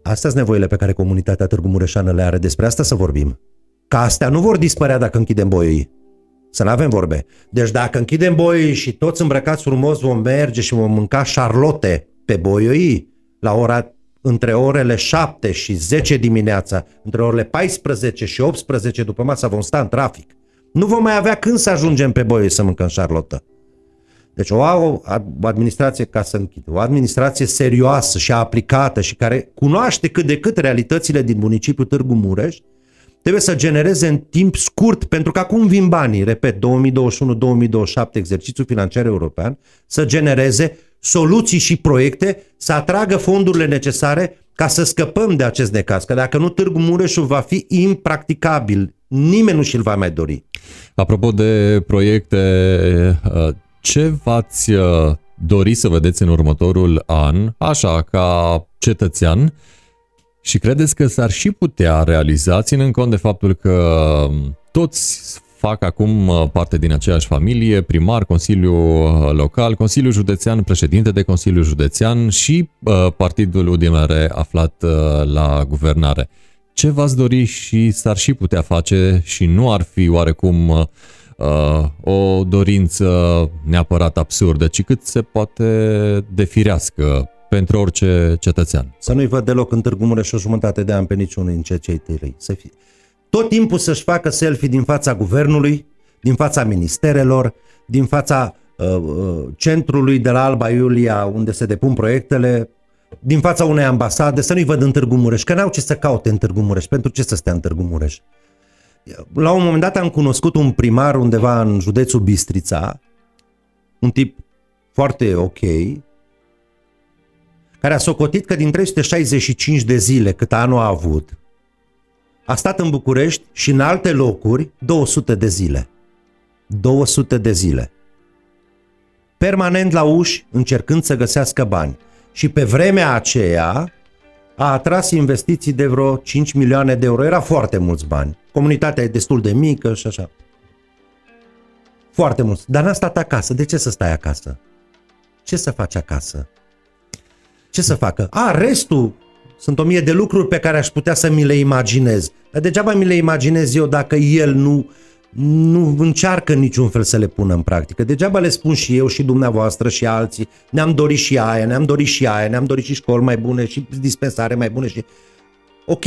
Astea sunt nevoile pe care comunitatea Târgu Mureșană le are. Despre asta să vorbim. Că astea nu vor dispărea dacă închidem boii. Să nu avem vorbe. Deci dacă închidem boii și toți îmbrăcați frumos vom merge și vom mânca șarlote pe boioi la ora, între orele șapte și zece dimineața, între orele paisprezece și optsprezece după masa vom sta în trafic. Nu vom mai avea când să ajungem pe boioi să mâncăm șarlotă. Deci o, o administrație, ca să închid, o administrație serioasă și aplicată și care cunoaște cât de cât realitățile din municipiul Târgu Mureș, trebuie să genereze în timp scurt, pentru că acum vin banii, repet, două mii douăzeci și unu două mii douăzeci și șapte, exercițiul financiar european, să genereze soluții și proiecte, să atragă fondurile necesare ca să scăpăm de acest necaz, că dacă nu, Târgu Mureșul va fi impracticabil, nimeni nu și-l va mai dori. Apropo de proiecte, ce v-ați dori să vedeți în următorul an, așa, ca cetățean, și credeți că s-ar și putea realiza, ținând cont de faptul că toți fac acum parte din aceeași familie, primar, consiliu local, consiliu județean, președinte de consiliu județean și uh, partidul U D M R aflat uh, la guvernare. Ce v-ați dori și s-ar și putea face și nu ar fi oarecum uh, o dorință neapărat absurdă, ci cât se poate de firească pentru orice cetățean. Să nu-i văd deloc în Târgu Mureș și o jumătate de ani pe niciunul în cei trei. Să fie. Tot timpul să-și facă selfie din fața guvernului, din fața ministerelor, din fața uh, centrului de la Alba Iulia, unde se depun proiectele, din fața unei ambasade, să nu-i văd în Târgu Mureș, că n-au ce să caute în Târgu Mureș, pentru ce să stea în Târgu Mureș. La un moment dat am cunoscut un primar undeva în județul Bistrița, un tip foarte ok, care a socotit că din trei sute șaizeci și cinci de zile cât anul a avut, a stat în București și în alte locuri două sute de zile. două sute de zile. Permanent la uși, încercând să găsească bani. Și pe vremea aceea a atras investiții de vreo cinci milioane de euro. Era foarte mulți bani. Comunitatea e destul de mică și așa. Foarte mulți. Dar n-a stat acasă. De ce să stai acasă? Ce să faci acasă? Ce să facă? A, restul sunt o mie de lucruri pe care aș putea să mi le imaginez. Dar degeaba mi le imaginez eu dacă el nu, nu încearcă niciun fel să le pună în practică. Degeaba le spun și eu și dumneavoastră și alții. Ne-am dorit și aia, ne-am dorit și aia, ne-am dorit și școli mai bune și dispensare mai bune. Și... Ok,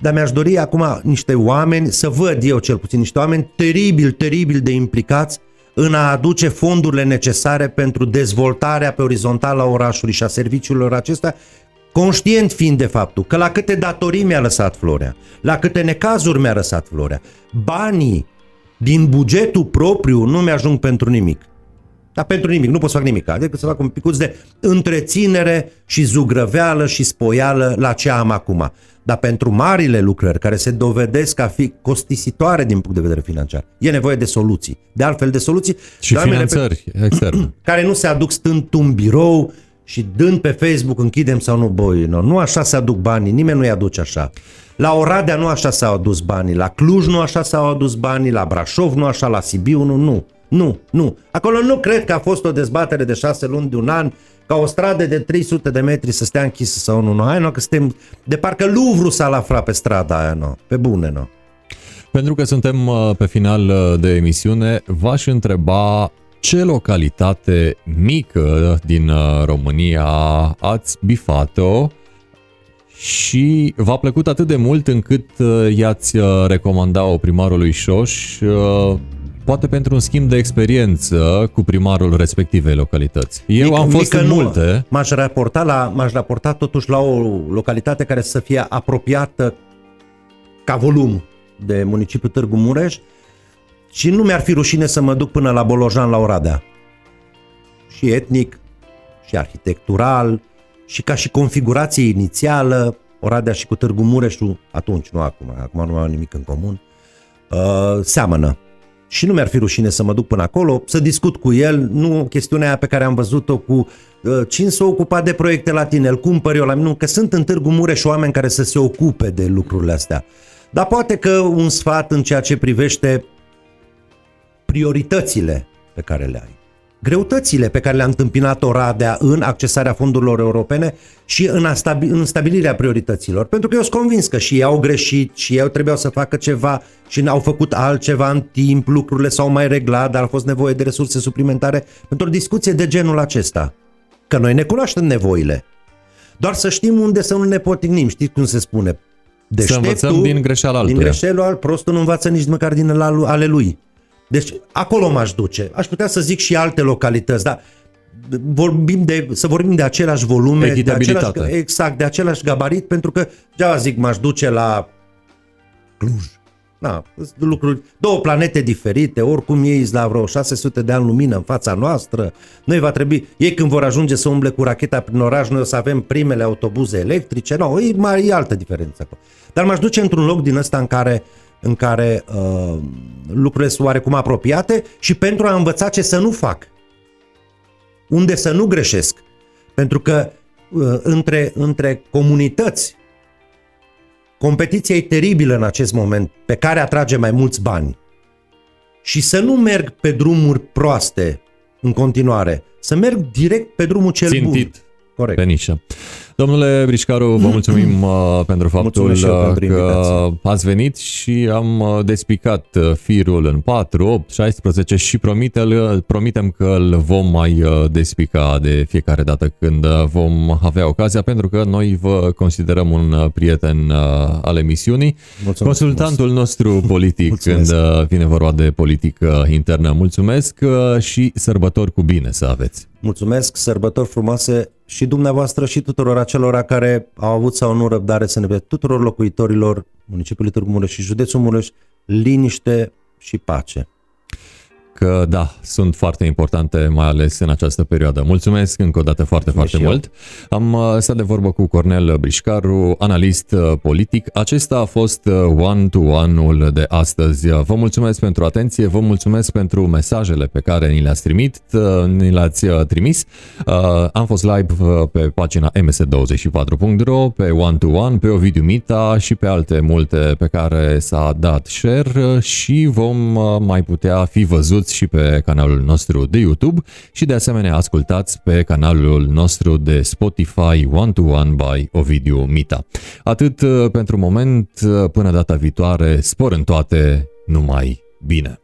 dar mi-aș dori acum niște oameni, să văd eu cel puțin, niște oameni teribil, teribil de implicați în a aduce fondurile necesare pentru dezvoltarea pe orizontală a orașului și a serviciilor acestea, conștient fiind de faptul că la câte datorii mi-a lăsat Florea, la câte necazuri mi-a lăsat Florea, banii din bugetul propriu nu mi-ajung pentru nimic. Dar pentru nimic, nu pot să fac nimic, adică să fac un picuț de întreținere și zugrăveală și spoială la ce am acum. Dar pentru marile lucrări care se dovedesc a fi costisitoare din punct de vedere financiar, e nevoie de soluții, de altfel de soluții. Și finanțări externe. Care nu se aduc stând tu în birou și dând pe Facebook închidem sau nu boii. Nu, nu așa se aduc banii, nimeni nu-i aduce așa. La Oradea nu așa s-au adus banii, la Cluj nu așa s-au adus banii, la Brașov nu așa, la Sibiu nu, nu. Nu, nu. Acolo nu cred că a fost o dezbatere de șase luni, de un an, ca o stradă de trei sute de metri să stea închisă sau nu. Hai, nu, că suntem... De parcă Louvre s-a lafrat pe strada aia, nu. Pe bune, nu. Pentru că suntem pe final de emisiune, v-aș întreba ce localitate mică din România ați bifat-o și v-a plăcut atât de mult încât i-ați recomandat-o primarului Șoș, poate pentru un schimb de experiență cu primarul respectivei localități. Eu mică, am fost în multe. M-aș raporta, la, m-aș raporta totuși la o localitate care să fie apropiată ca volum de municipiul Târgu Mureș, și nu mi-ar fi rușine să mă duc până la Bolojan, la Oradea. Și etnic, și arhitectural, și ca și configurație inițială, Oradea și cu Târgu Mureșul, atunci, nu acum, acum nu mai am nimic în comun, uh, seamănă. Și nu mi-ar fi rușine să mă duc până acolo, să discut cu el, nu chestiunea aia pe care am văzut-o cu uh, cine s-a ocupat de proiecte la tine, îl cumpăr eu la mine, nu, că sunt în Târgu Mureș oameni care să se ocupe de lucrurile astea. Dar poate că un sfat în ceea ce privește prioritățile pe care le ai, greutățile pe care le-a întâmpinat Oradea în accesarea fondurilor europene și în, stabi- în stabilirea priorităților. Pentru că eu sunt convins că și ei au greșit și ei trebuiau să facă ceva și n-au făcut altceva în timp, lucrurile s-au mai reglat, dar a fost nevoie de resurse suplimentare pentru o discuție de genul acesta. Că noi ne cunoaștem nevoile, doar să știm unde să nu ne potignim, știți cum se spune. Deșteptul, să învățăm din greșeala altuia. Din greșelul al prostul nu învață nici măcar din ale lui. Deci acolo m-aș duce. Aș putea să zic și alte localități, dar vorbim de, să vorbim de același volume, de același, exact, de același gabarit, pentru că, deja zic, m-aș duce la Cluj. Da, lucruri, două planete diferite, oricum ei sunt la vreo șase sute de ani lumină în fața noastră. Noi va trebui, ei când vor ajunge să umble cu racheta prin oraș, noi o să avem primele autobuze electrice, nu, e mai e altă diferență. Dar m-aș duce într-un loc din ăsta în care în care uh, lucrurile sunt oarecum apropiate și pentru a învăța ce să nu fac, unde să nu greșesc, pentru că uh, între, între comunități competiția e teribilă în acest moment, pe care atrage mai mulți bani, și să nu merg pe drumuri proaste în continuare, să merg direct pe drumul cel țintit. Bun. Corect. Pe nișă. Domnule Brișcaru, vă mulțumim pentru faptul că pentru ați venit și am despicat firul în patru, opt, șaisprezece și promitem că îl vom mai despica de fiecare dată când vom avea ocazia, pentru că noi vă considerăm un prieten al emisiunii. Mulțumesc, consultantul nostru politic mulțumesc. Când vine vorba de politică internă. Mulțumesc și sărbători cu bine să aveți. Mulțumesc, sărbători frumoase și dumneavoastră și tuturor acelora care au avut sau nu răbdare să ne vedem, tuturor locuitorilor municipiului Târgu Mureș și județul Mureș, liniște și pace. Că da, sunt foarte importante, mai ales în această perioadă. Mulțumesc încă o dată foarte, Mulțumesc foarte mult. Eu. Am stat de vorbă cu Cornel Brișcaru, analist politic. Acesta a fost One to One-ul de astăzi. Vă mulțumesc pentru atenție, vă mulțumesc pentru mesajele pe care ni le-ați trimit, ni le-ați trimis. Am fost live pe pagina m s douăzeci și patru punct ro, pe One to One, pe Ovidiu Mita și pe alte multe pe care s-a dat share și vom mai putea fi văzuți și pe canalul nostru de YouTube și de asemenea ascultați pe canalul nostru de Spotify One to One by Ovidiu Mita. Atât pentru moment, până data viitoare, spor în toate, numai bine!